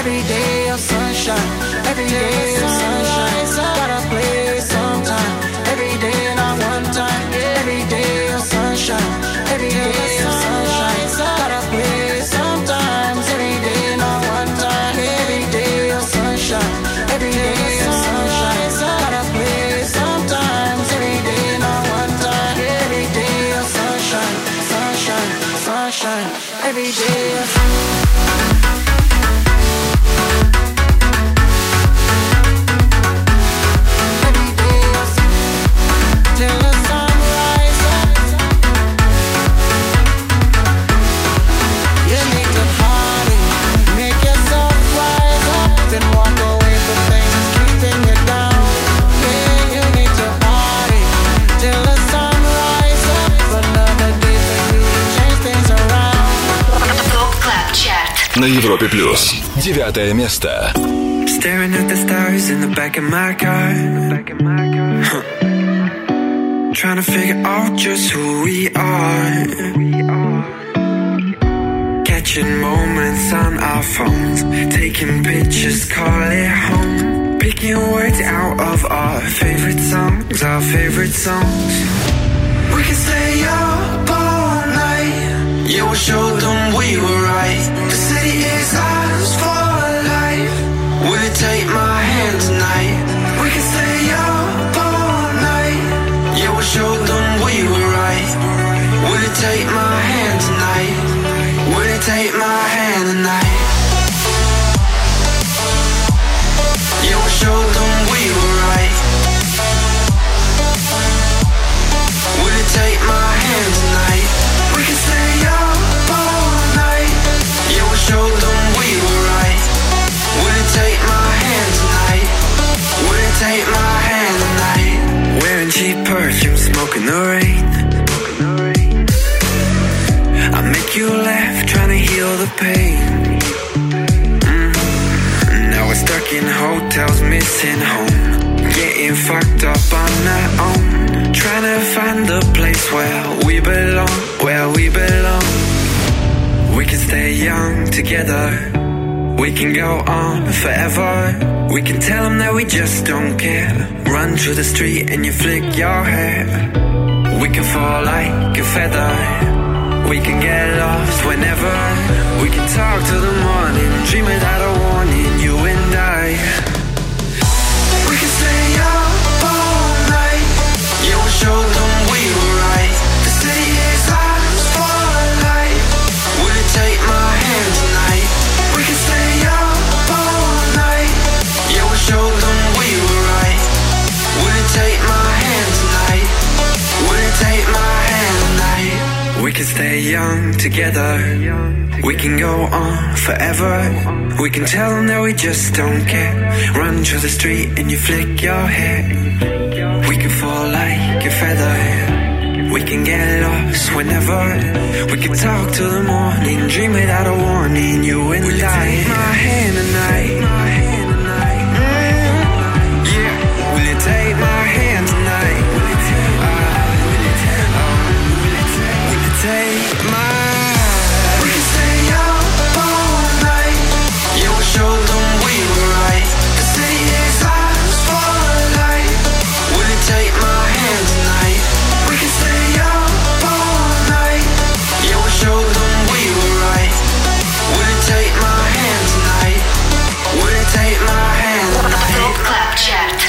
Every day sunshine, every day is sunshine. Gotta play sometime. Every day not one time. Every day is sunshine. Every day is sunshine. Gotta play sometimes. Every day not one time. Every day is sunshine. Every day is sunshine. Gotta play sometimes. Every day not one time. Every day is sunshine. Sunshine, sunshine. Every day is sunshine. На Европе плюс. Девятое место. Staring at the stars in the back of my car. Huh. Trying to figure out just who we are. Catching moments on our phones. Taking pictures, call it home. Picking words out of our favorite songs. Our favorite songs. We can stay up all night. Yeah, we'll show them we were right. It's ours for life. We'll take my hand tonight. We can stay up all night. Yeah, we'll show them we were right. We'll take my hand tonight. We'll take my hand tonight. Yeah, we'll show them we were right. We'll take my hand tonight. We can stay up all night. Yeah, we'll show them we were right. Wouldn't take my hand tonight. Wouldn't take my hand tonight. Wearing cheap perfume, smoking the rain. I make you laugh, trying to heal the pain. Mm. Now we're stuck in hotels, missing home. Getting fucked up on our own. Trying to find the place where we belong, where we belong. We can stay young together. We can go on forever. We can tell them that we just don't care. Run through the street and you flick your hair. We can fall like a feather. We can get lost whenever. We can talk till the morning. Dream without a warning, you and I. We can stay up all night. Yeah, we'll show them we were right. The city is ours for life. We'll take my hand tonight. We can stay up all night. Yeah, we'll show them we were right. We'll take my hand tonight. We'll take my hand tonight. We can stay young together. We can go on forever. We can tell them that we just don't care. Run through the street and you flick your hair. We can fall like a feather. We can get lost whenever. We can talk till the morning. Dream without a warning. You and will I. Will you take my hand tonight? Mm-hmm. Yeah. Will you take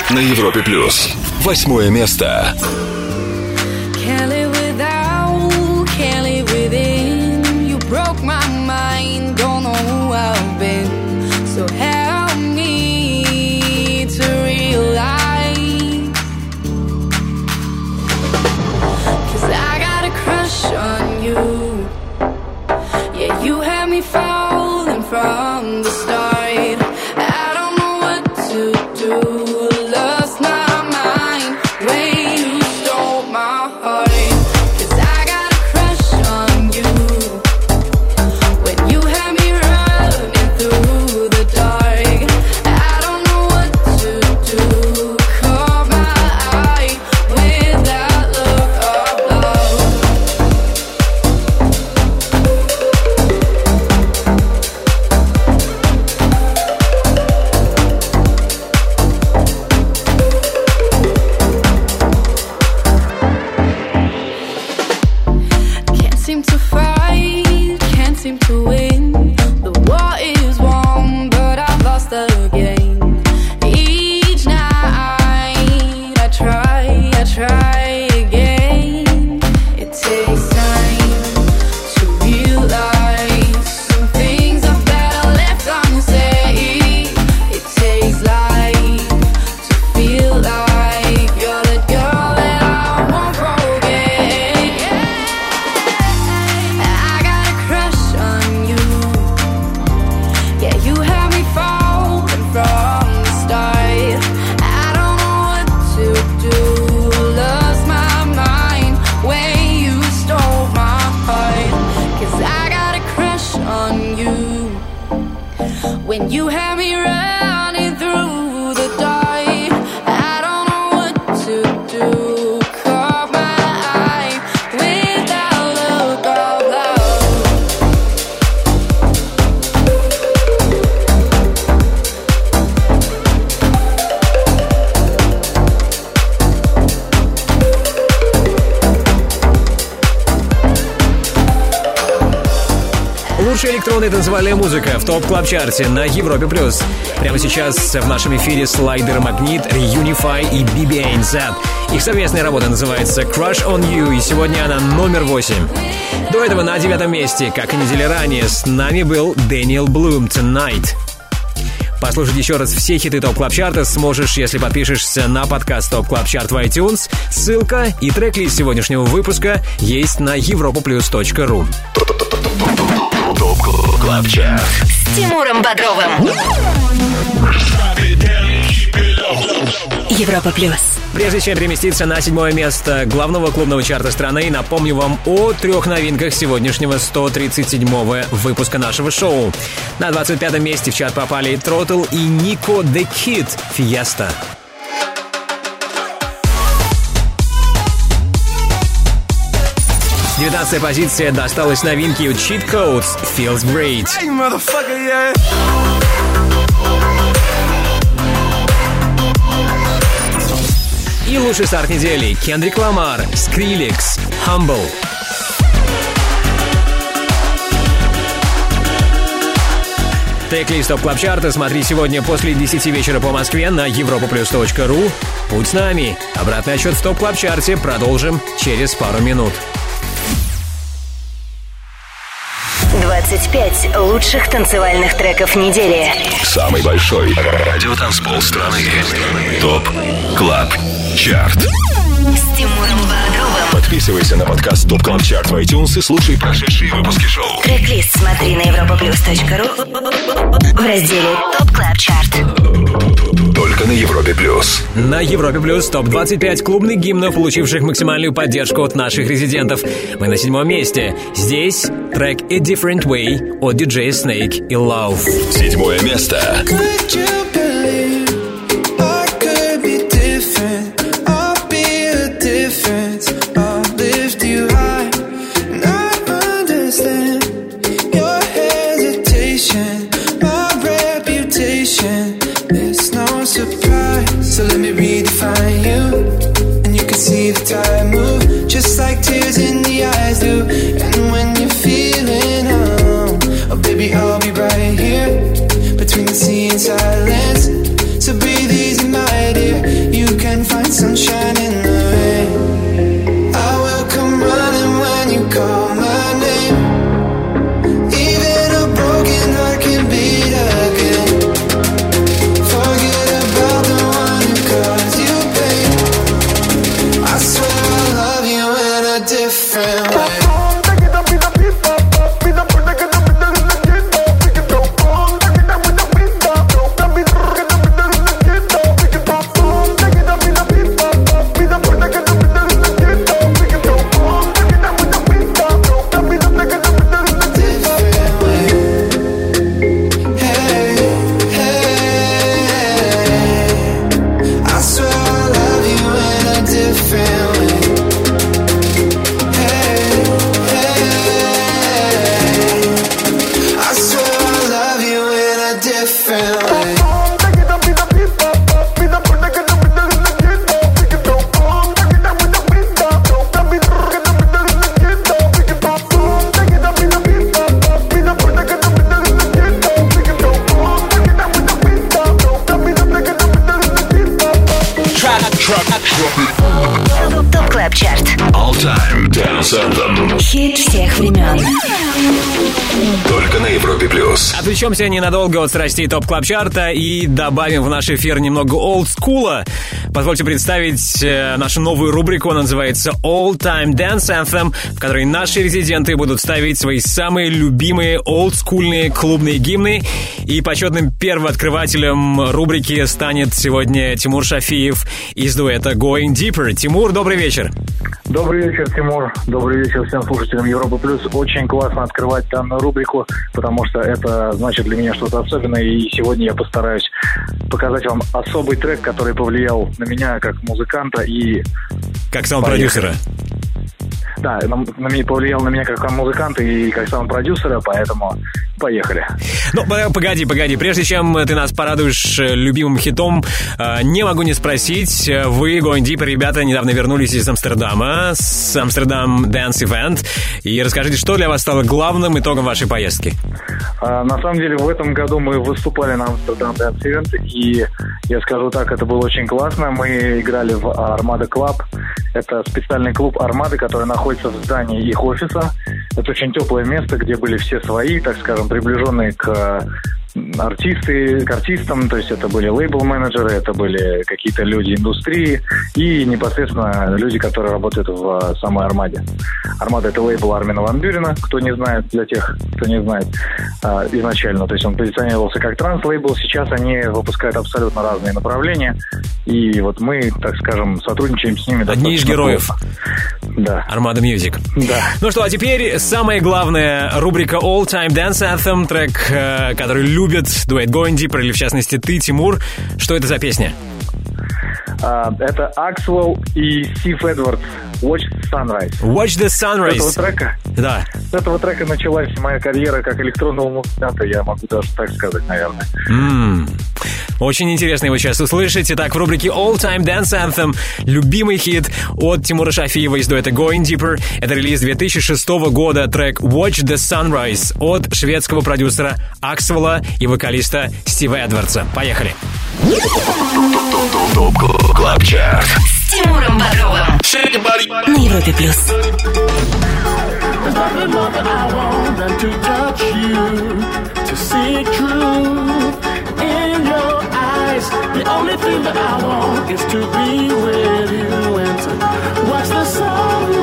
на Европе плюс. Восьмое место. Танцевальная музыка в топ-клаб-чарте на Европе+. плюс. Прямо сейчас в нашем эфире Slider Magnet, Reunify и би би эй эн зет. Их совместная работа называется Crush on You, и сегодня она номер восемь. До этого на девятом месте, как и недели ранее, с нами был Дэниел Блум Tonight. Послушать еще раз все хиты топ-клаб-чарта сможешь, если подпишешься на подкаст топ-клаб-чарт в iTunes. Ссылка и трек-лист сегодняшнего выпуска есть на европа плюс точка ру. Клабчарт с Тимуром Бодровым. Европа плюс. Прежде чем переместиться на седьмое место главного клубного чарта страны, напомню вам о трех новинках сегодняшнего сто тридцать седьмого выпуска нашего шоу. На двадцать пятом месте в чарт попали Throttle и Nico The Kid «Фиеста». девятнадцатая позиция досталась новинке Чит-коудс «Feels Great». И лучший старт недели Кендрик Ламар, Skrillex, Humble. Трек-лист топ-клаб-чарта смотри сегодня после десяти вечера по Москве на европа плюс точка ру. Будь с нами. Обратный отчет в топ-клаб-чарте продолжим через пару минут. двадцать пять лучших танцевальных треков недели. Самый большой радиотанцпол страны. Топ Клаб Чарт. С Тимуром Бодровым. Подписывайся на подкаст Топ Клаб Чарт в iTunes и слушай прошедшие выпуски шоу. Трек-лист смотри на европа плюс точка ру в разделе Топ Клаб Чарт. Только на Европе Плюс. На Европе Плюс топ двадцать пять клубных гимнов, получивших максимальную поддержку от наших резидентов. Мы на седьмом месте. Здесь трек A Different Way от ди джей Snake и Love. Седьмое место. It's Топ Клаб Чарт. All Time Dance Anthem. Хит всех времен. Только на Европе Плюс. Отвлечемся ненадолго от страстей Топ Клаб Чарта и добавим в наш эфир немного олдскула. Позвольте представить нашу новую рубрику. Она называется All Time Dance Anthem, в которой наши резиденты будут ставить свои самые любимые олдскульные клубные гимны. И почетным первооткрывателем рубрики станет сегодня Тимур Шафиев из дуэта Going Deeper. Тимур, добрый вечер. Добрый вечер, Тимур. Добрый вечер всем слушателям Европы Плюс. Очень классно открывать данную рубрику, потому что это значит для меня что-то особенное. И сегодня я постараюсь показать вам особый трек, который повлиял на меня как музыканта и... Как саунд-продюсера. Да, повлиял на меня как музыканта и как саунд-продюсера, поэтому... Поехали. Ну, погоди, погоди. Прежде чем ты нас порадуешь любимым хитом, не могу не спросить. Вы, Going Deeper, ребята, недавно вернулись из Амстердама, с Амстердам Dance Event. И расскажите, что для вас стало главным итогом вашей поездки? На самом деле, в этом году мы выступали на Амстердам Dance Event. И я скажу так, это было очень классно. Мы играли в Armada Club. Это специальный клуб Armada, который находится в здании их офиса. Это очень теплое место, где были все свои, так скажем, приближенные к артисты, к артистам, то есть это были лейбл-менеджеры, это были какие-то люди индустрии и непосредственно люди, которые работают в самой Армаде. Армада — это лейбл Армина Ван Бюрена, кто не знает, для тех, кто не знает изначально, то есть он позиционировался как транс-лейбл, сейчас они выпускают абсолютно разные направления, и вот мы, так скажем, сотрудничаем с ними. Одни из героев. Да. Армада Мьюзик. Да. Ну что, а теперь самая главная рубрика All Time Dance Anthem, трек, который любит Любят дуэт Going Deeper, или в частности ты, Тимур. Что это за песня? Uh, это Аксвелл и Стив Эдвардс. Watch the Sunrise. Watch the Sunrise. С этого трека, да. С этого трека началась моя карьера как электронного музыканта, я могу даже так сказать, наверное. Mm. Очень интересно его сейчас услышать. Итак, в рубрике All Time Dance Anthem любимый хит от Тимура Шафиева из дуэта Going Deeper. Это релиз две тысячи шестого года, трек Watch the Sunrise от шведского продюсера Аксвелла и вокалиста Стива Эдвардса. Поехали. Клабчарт с Тимуром Бодровым на Европе Плюс. The only thing that I want is to be with you and to watch the sunrise.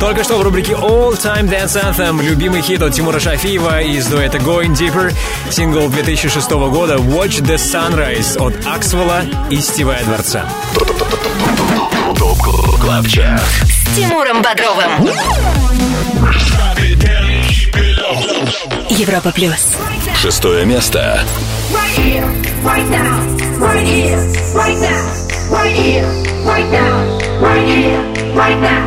Только что в рубрике All Time Dance Anthem любимый хит от Тимура Шафиева из дуэта Going Deeper, сингл две тысячи шестого года Watch the Sunrise от Аксвелла и Стива Эдвардса. С Тимуром Бодровым. Европа Плюс. Шестое место. right here, right now, right here, right now, right here, right now, right here, right now,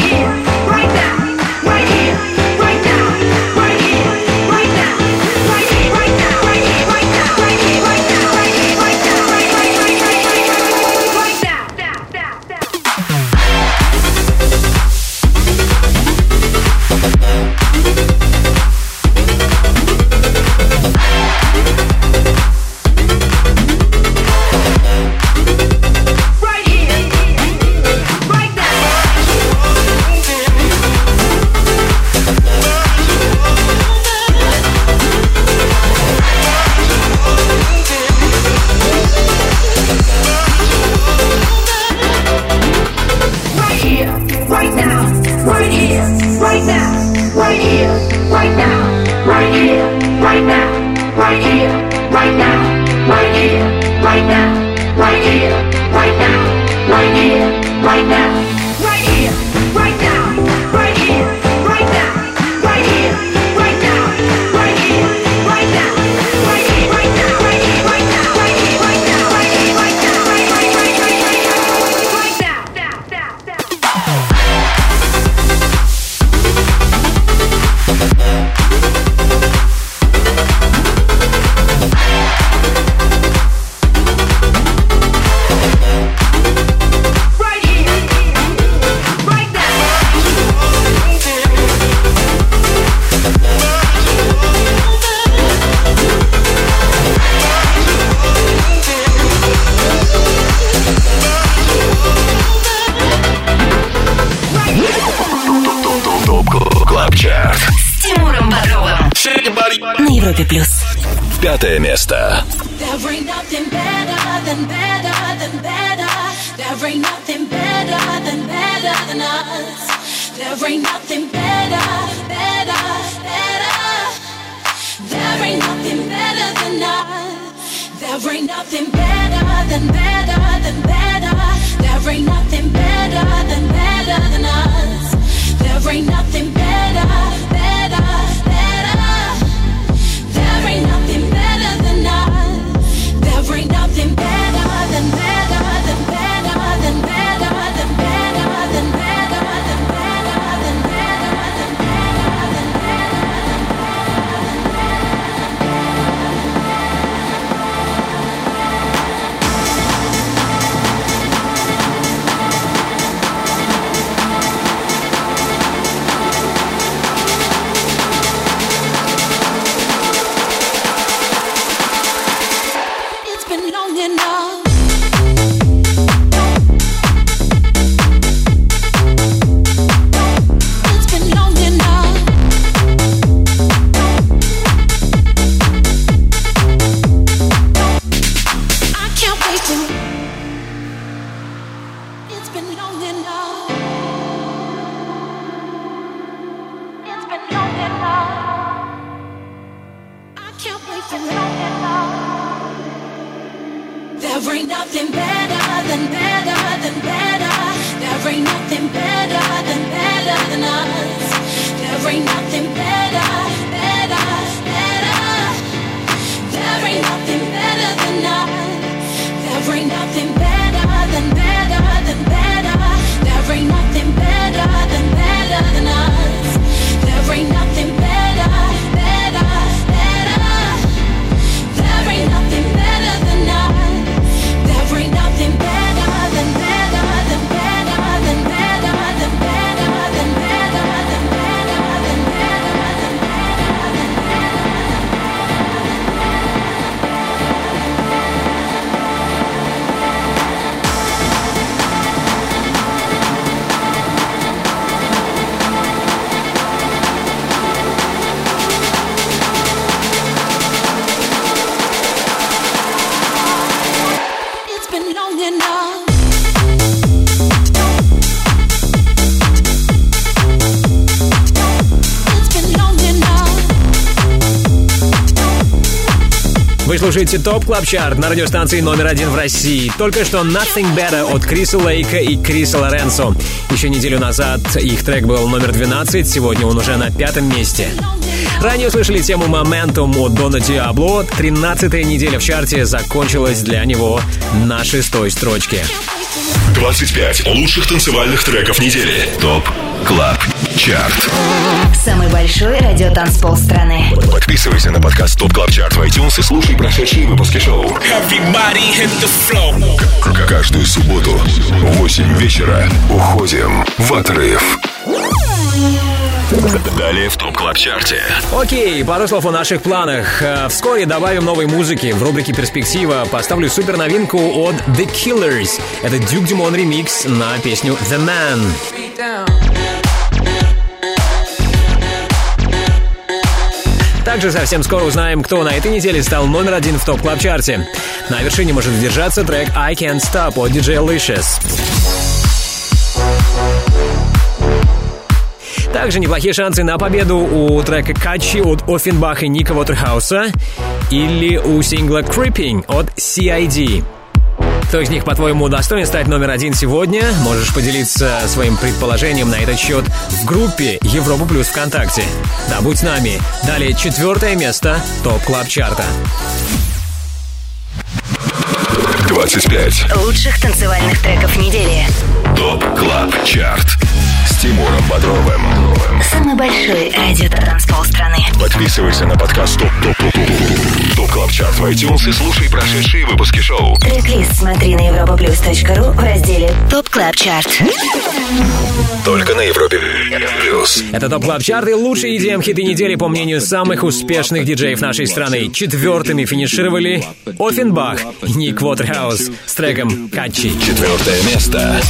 here, right now, right here, right now, right here, right now, right here, right now, right here, right now. There ain't nothing better. Вы слушаете Топ Клаб Чарт на радиостанции номер один в России. Только что Nothing Better от Криса Лейка и Криса Лоренцо. Еще неделю назад их трек был номер двенадцать, сегодня он уже на пятом месте. Ранее услышали тему Momentum от Дона Диабло. тринадцатая неделя в чарте закончилась для него на шестой строчке. двадцать пять лучших танцевальных треков недели. Топ Клаб Чарт. Самый большой радиотанцпол страны. Подписывайся на подкаст Топ Клаб Чарт в iTunes и слушай прошедшие выпуски шоу. Каждую субботу в восемь вечера уходим в отрыв. Далее в Топ Клаб Чарте. Окей, пару слов о наших планах. Вскоре добавим новой музыки. В рубрике «Перспектива» поставлю супер новинку от The Killers. Это Duke Dumont ремикс на песню The Man. Также совсем скоро узнаем, кто на этой неделе стал номер один в Топ Клаб Чарте. На вершине может задержаться трек I Can't Stop от ди джей Licious. Также неплохие шансы на победу у трека «Качи» от Оффенбаха и Ника Ватерхауса или у сингла «Creeping» от си ай ди. Кто из них, по-твоему, достоин стать номер один сегодня? Можешь поделиться своим предположением на этот счет в группе «Европа плюс ВКонтакте». Да, будь с нами. Далее четвертое место Топ Клаб Чарта. двадцать пять лучших танцевальных треков недели. Топ Клаб Чарт. С Тимуром Бодровым. Самый большой радио-транспол страны. Подписывайся на подкаст Топ Клаб Чарт в iTunes и слушай прошедшие выпуски шоу. Трек-лист смотри на европа плюс точка ру в разделе Топ Клаб Чарт. Только на Европе Плюс. Это Топ Клаб Чарт и лучшие и ди эм-хиты недели по мнению самых успешных диджеев нашей страны. Четвертыми финишировали Оффенбах и Ник Вотерхаус с треком «Качи». Четвертое место.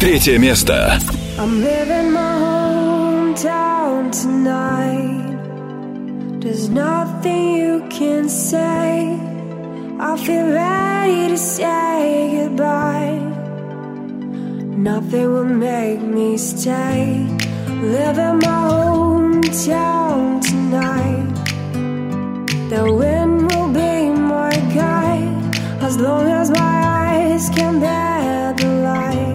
Третье место. I'm leaving my hometown tonight. There's nothing you can say. I feel ready to say goodbye. Nothing will make me stay. Living my hometown tonight. The wind will be my guide as long as my eyes can bear the light.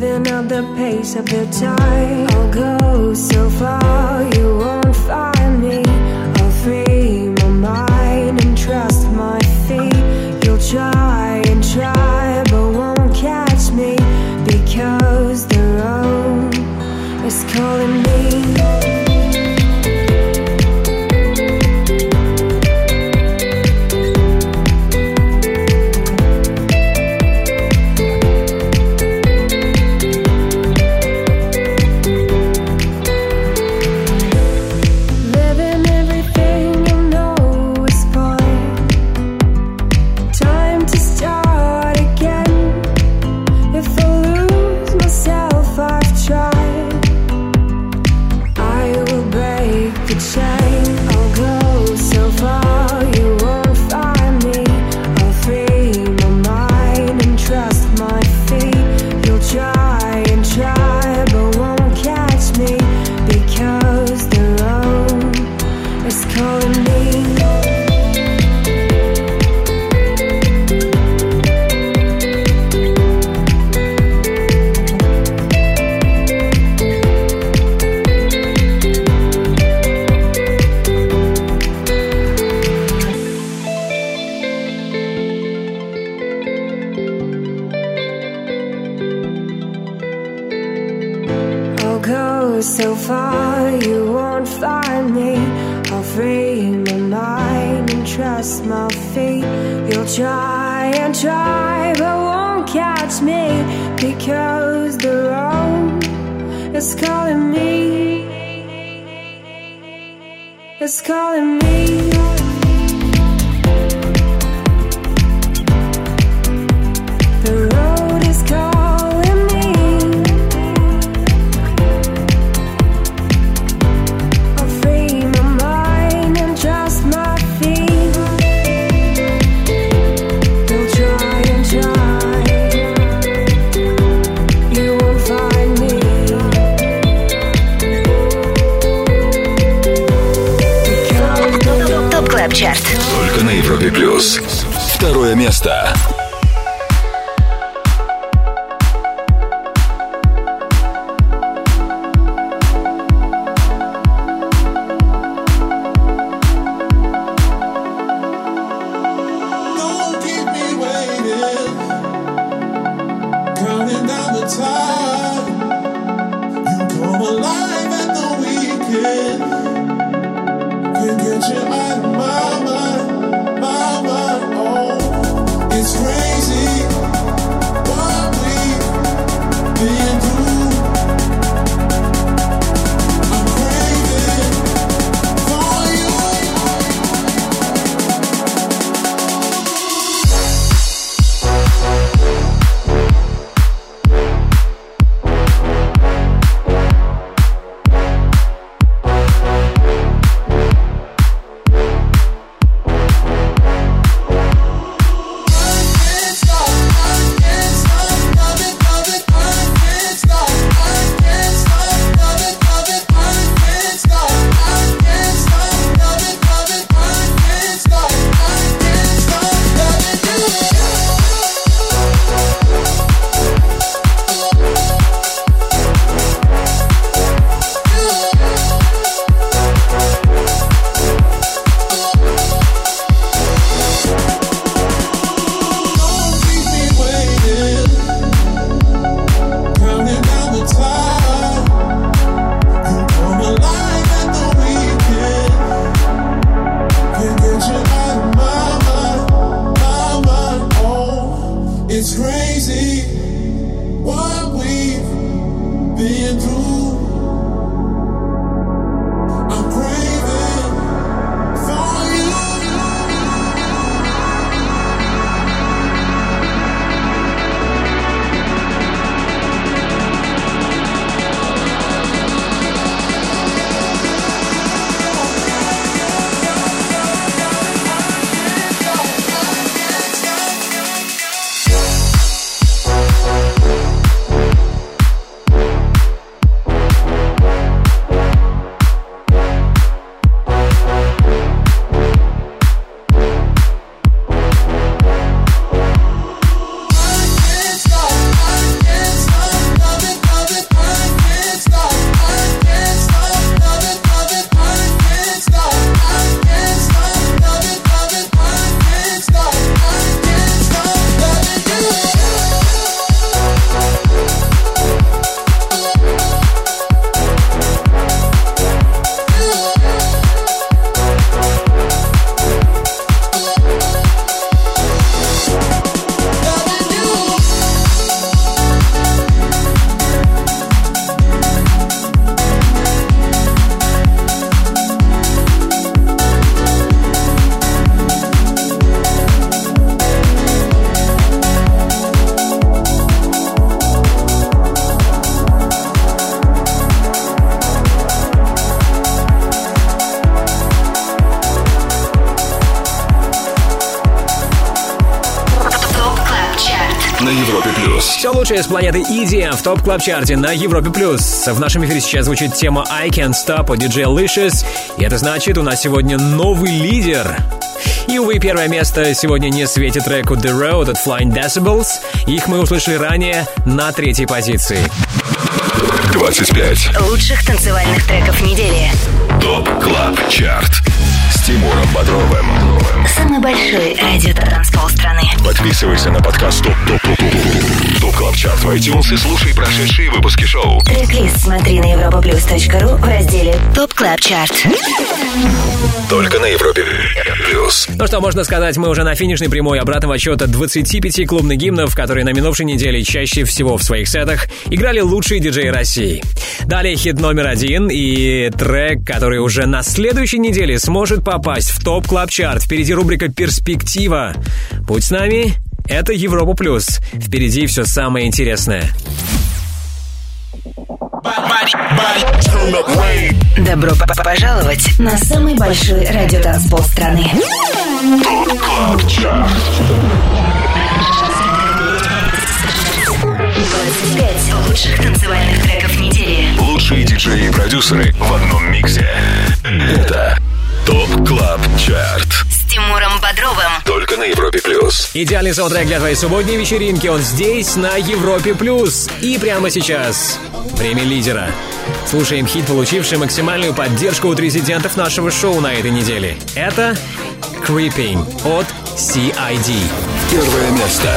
living at the pace of the tide. I'll go so far, you won't find me. I'll free my mind and trust my feet. You'll try and try, but won't catch me, because the road is calling me. So far, you won't find me. I'll free my mind and trust my feet. You'll try and try, but won't catch me, because the road is calling me. It's calling me. Чарт. Только на Европе плюс. Второе место. на Европе плюс. Все лучшее с планеты и ди эм в топ клаб чарте на Европе плюс. В нашем эфире сейчас звучит тема I Can't Stop от ди джей Licious. И это значит, у нас сегодня новый лидер. И, увы, первое место сегодня не светит треку The Road от Flying Decibels. Их мы услышали ранее на третьей позиции. двадцать пять лучших танцевальных треков недели. Топ Клаб Чарт с Тимуром Бодровым. Самый большой радио-транспол страны. Подписывайся на подкаст ТОП ТОП ТОП ТОП ТОП Клаб Чарт в iTunes и слушай прошедшие выпуски шоу. Трек-лист смотри на европа плюс точка ру в разделе Топ Клаб Чарт. Только на Европе Плюс. Ну что, можно сказать, мы уже на финишной прямой обратного отсчета двадцати пяти клубных гимнов, которые на минувшей неделе чаще всего в своих сетах играли лучшие диджеи России. Далее хит номер один и трек, который уже на следующей неделе сможет попасть в топ клаб чарт. Впереди рубрика «Перспектива». Будь с нами, это Европа Плюс. Впереди все самое интересное. Добро пожаловать на самый большой радиотанцпол страны. Топ клаб чарт. двадцать пять лучших танцевальных треков недели. Лучшие диджеи и продюсеры в одном миксе. Это Топ Клаб Чарт. С Тимуром Бодровым. Только на Европе Плюс. Идеальный саундтрек для твоей субботней вечеринки. Он здесь, на Европе Плюс. И прямо сейчас время лидера. Слушаем хит, получивший максимальную поддержку от резидентов нашего шоу на этой неделе. Это Creeping от си ай ди. Первое место.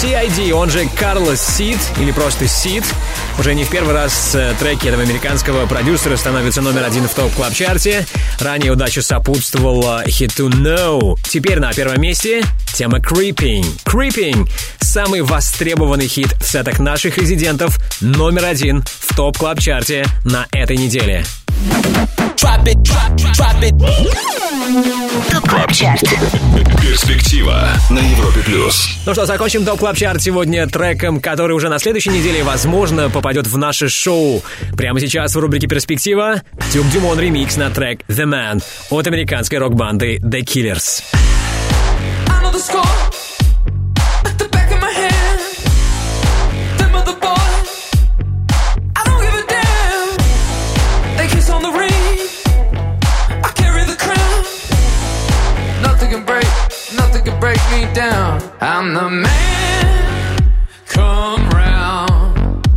си ай ди, он же Карлос Сид, или просто Сид. Уже не в первый раз треки этого американского продюсера становятся номер один в топ-клаб-чарте. Ранее удачу сопутствовала хиту No. Теперь на первом месте тема Creeping. Creeping — самый востребованный хит в сетах наших резидентов, номер один в топ-клаб-чарте на этой неделе. Топ Клаб Чарт. Перспектива на Европе Плюс. Ну что, закончим Топ Клаб Чарт сегодня треком, который уже на следующей неделе, возможно, попадет в наше шоу. Прямо сейчас в рубрике «Перспектива» Duke Dumont ремикс на трек The Man от американской рок-банды The Killers. Break me down. I'm the man. Come round.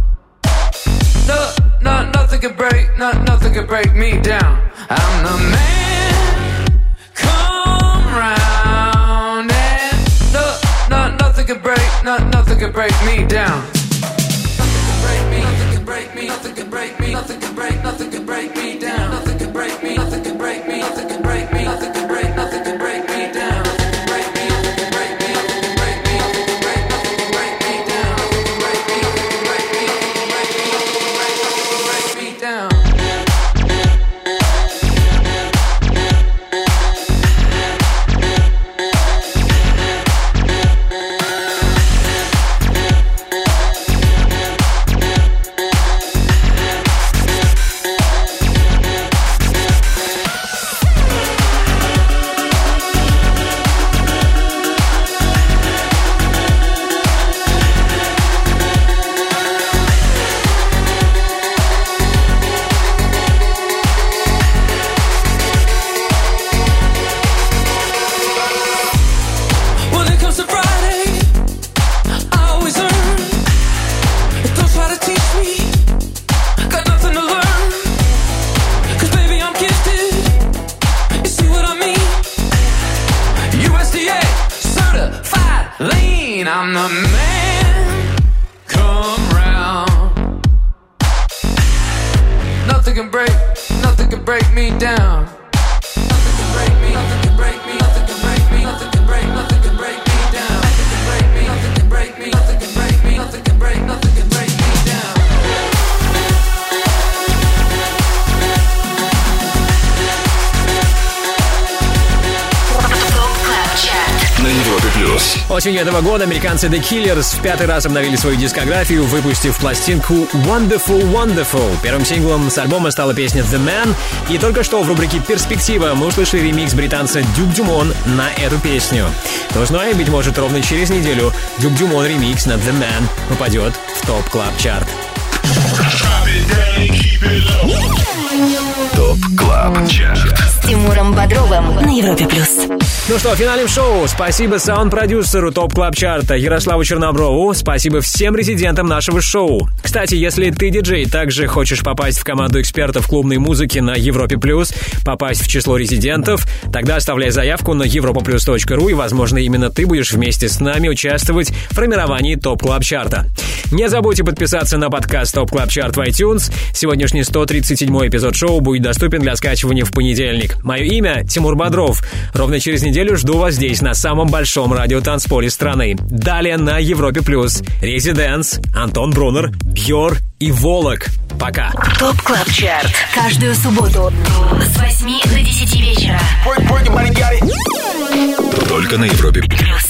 No, no, nothing can break. No, nothing. break me down. I'm the man, come round, and no, no, nothing can break, no, nothing can break me down. Nothing can break me, nothing can break me, nothing can break me, nothing can break, nothing can break me down. Nothing can break me, nothing can break me, nothing can break me, nothing can break, nothing can break me down. Nothing can break me, nothing can break me, nothing can break me, nothing can break, nothing can break me down. Nothing can break me, nothing can break me, nothing can break me, nothing can break, nothing can break me down. Осенью этого года американцы The Killers в пятый раз обновили свою дискографию, выпустив пластинку Wonderful Wonderful. Первым синглом с альбома стала песня The Man, и только что в рубрике «Перспектива» мы услышали ремикс британца Duke Dumont на эту песню. Кто знает, быть может, ровно через неделю Duke Dumont ремикс на The Man попадет в топ клаб чарт. Топ клаб чарт с Тимуром Бодровым на Европе плюс. Ну что, финальным шоу спасибо саунд-продюсеру топ-клаб-чарта Ярославу Черноброву, спасибо всем резидентам нашего шоу. Кстати, если ты диджей, также хочешь попасть в команду экспертов клубной музыки на Европе Плюс, попасть в число резидентов, тогда оставляй заявку на европа плюс точка ру, и, возможно, именно ты будешь вместе с нами участвовать в формировании топ-клаб-чарта. Не забудьте подписаться на подкаст топ-клаб-чарт в iTunes. Сегодняшний сто тридцать седьмой эпизод шоу будет доступен для скачивания в понедельник. Мое имя Тимур Бодров. Ровно через неделю жду вас здесь, на самом большом радиотанцполе страны. Далее на Европе Плюс Резиденс, Антон Брунер, Бьор и Волок. Пока. Топ Клаб Чарт. Каждую субботу с восьми до десяти вечера. Только на Европе Плюс.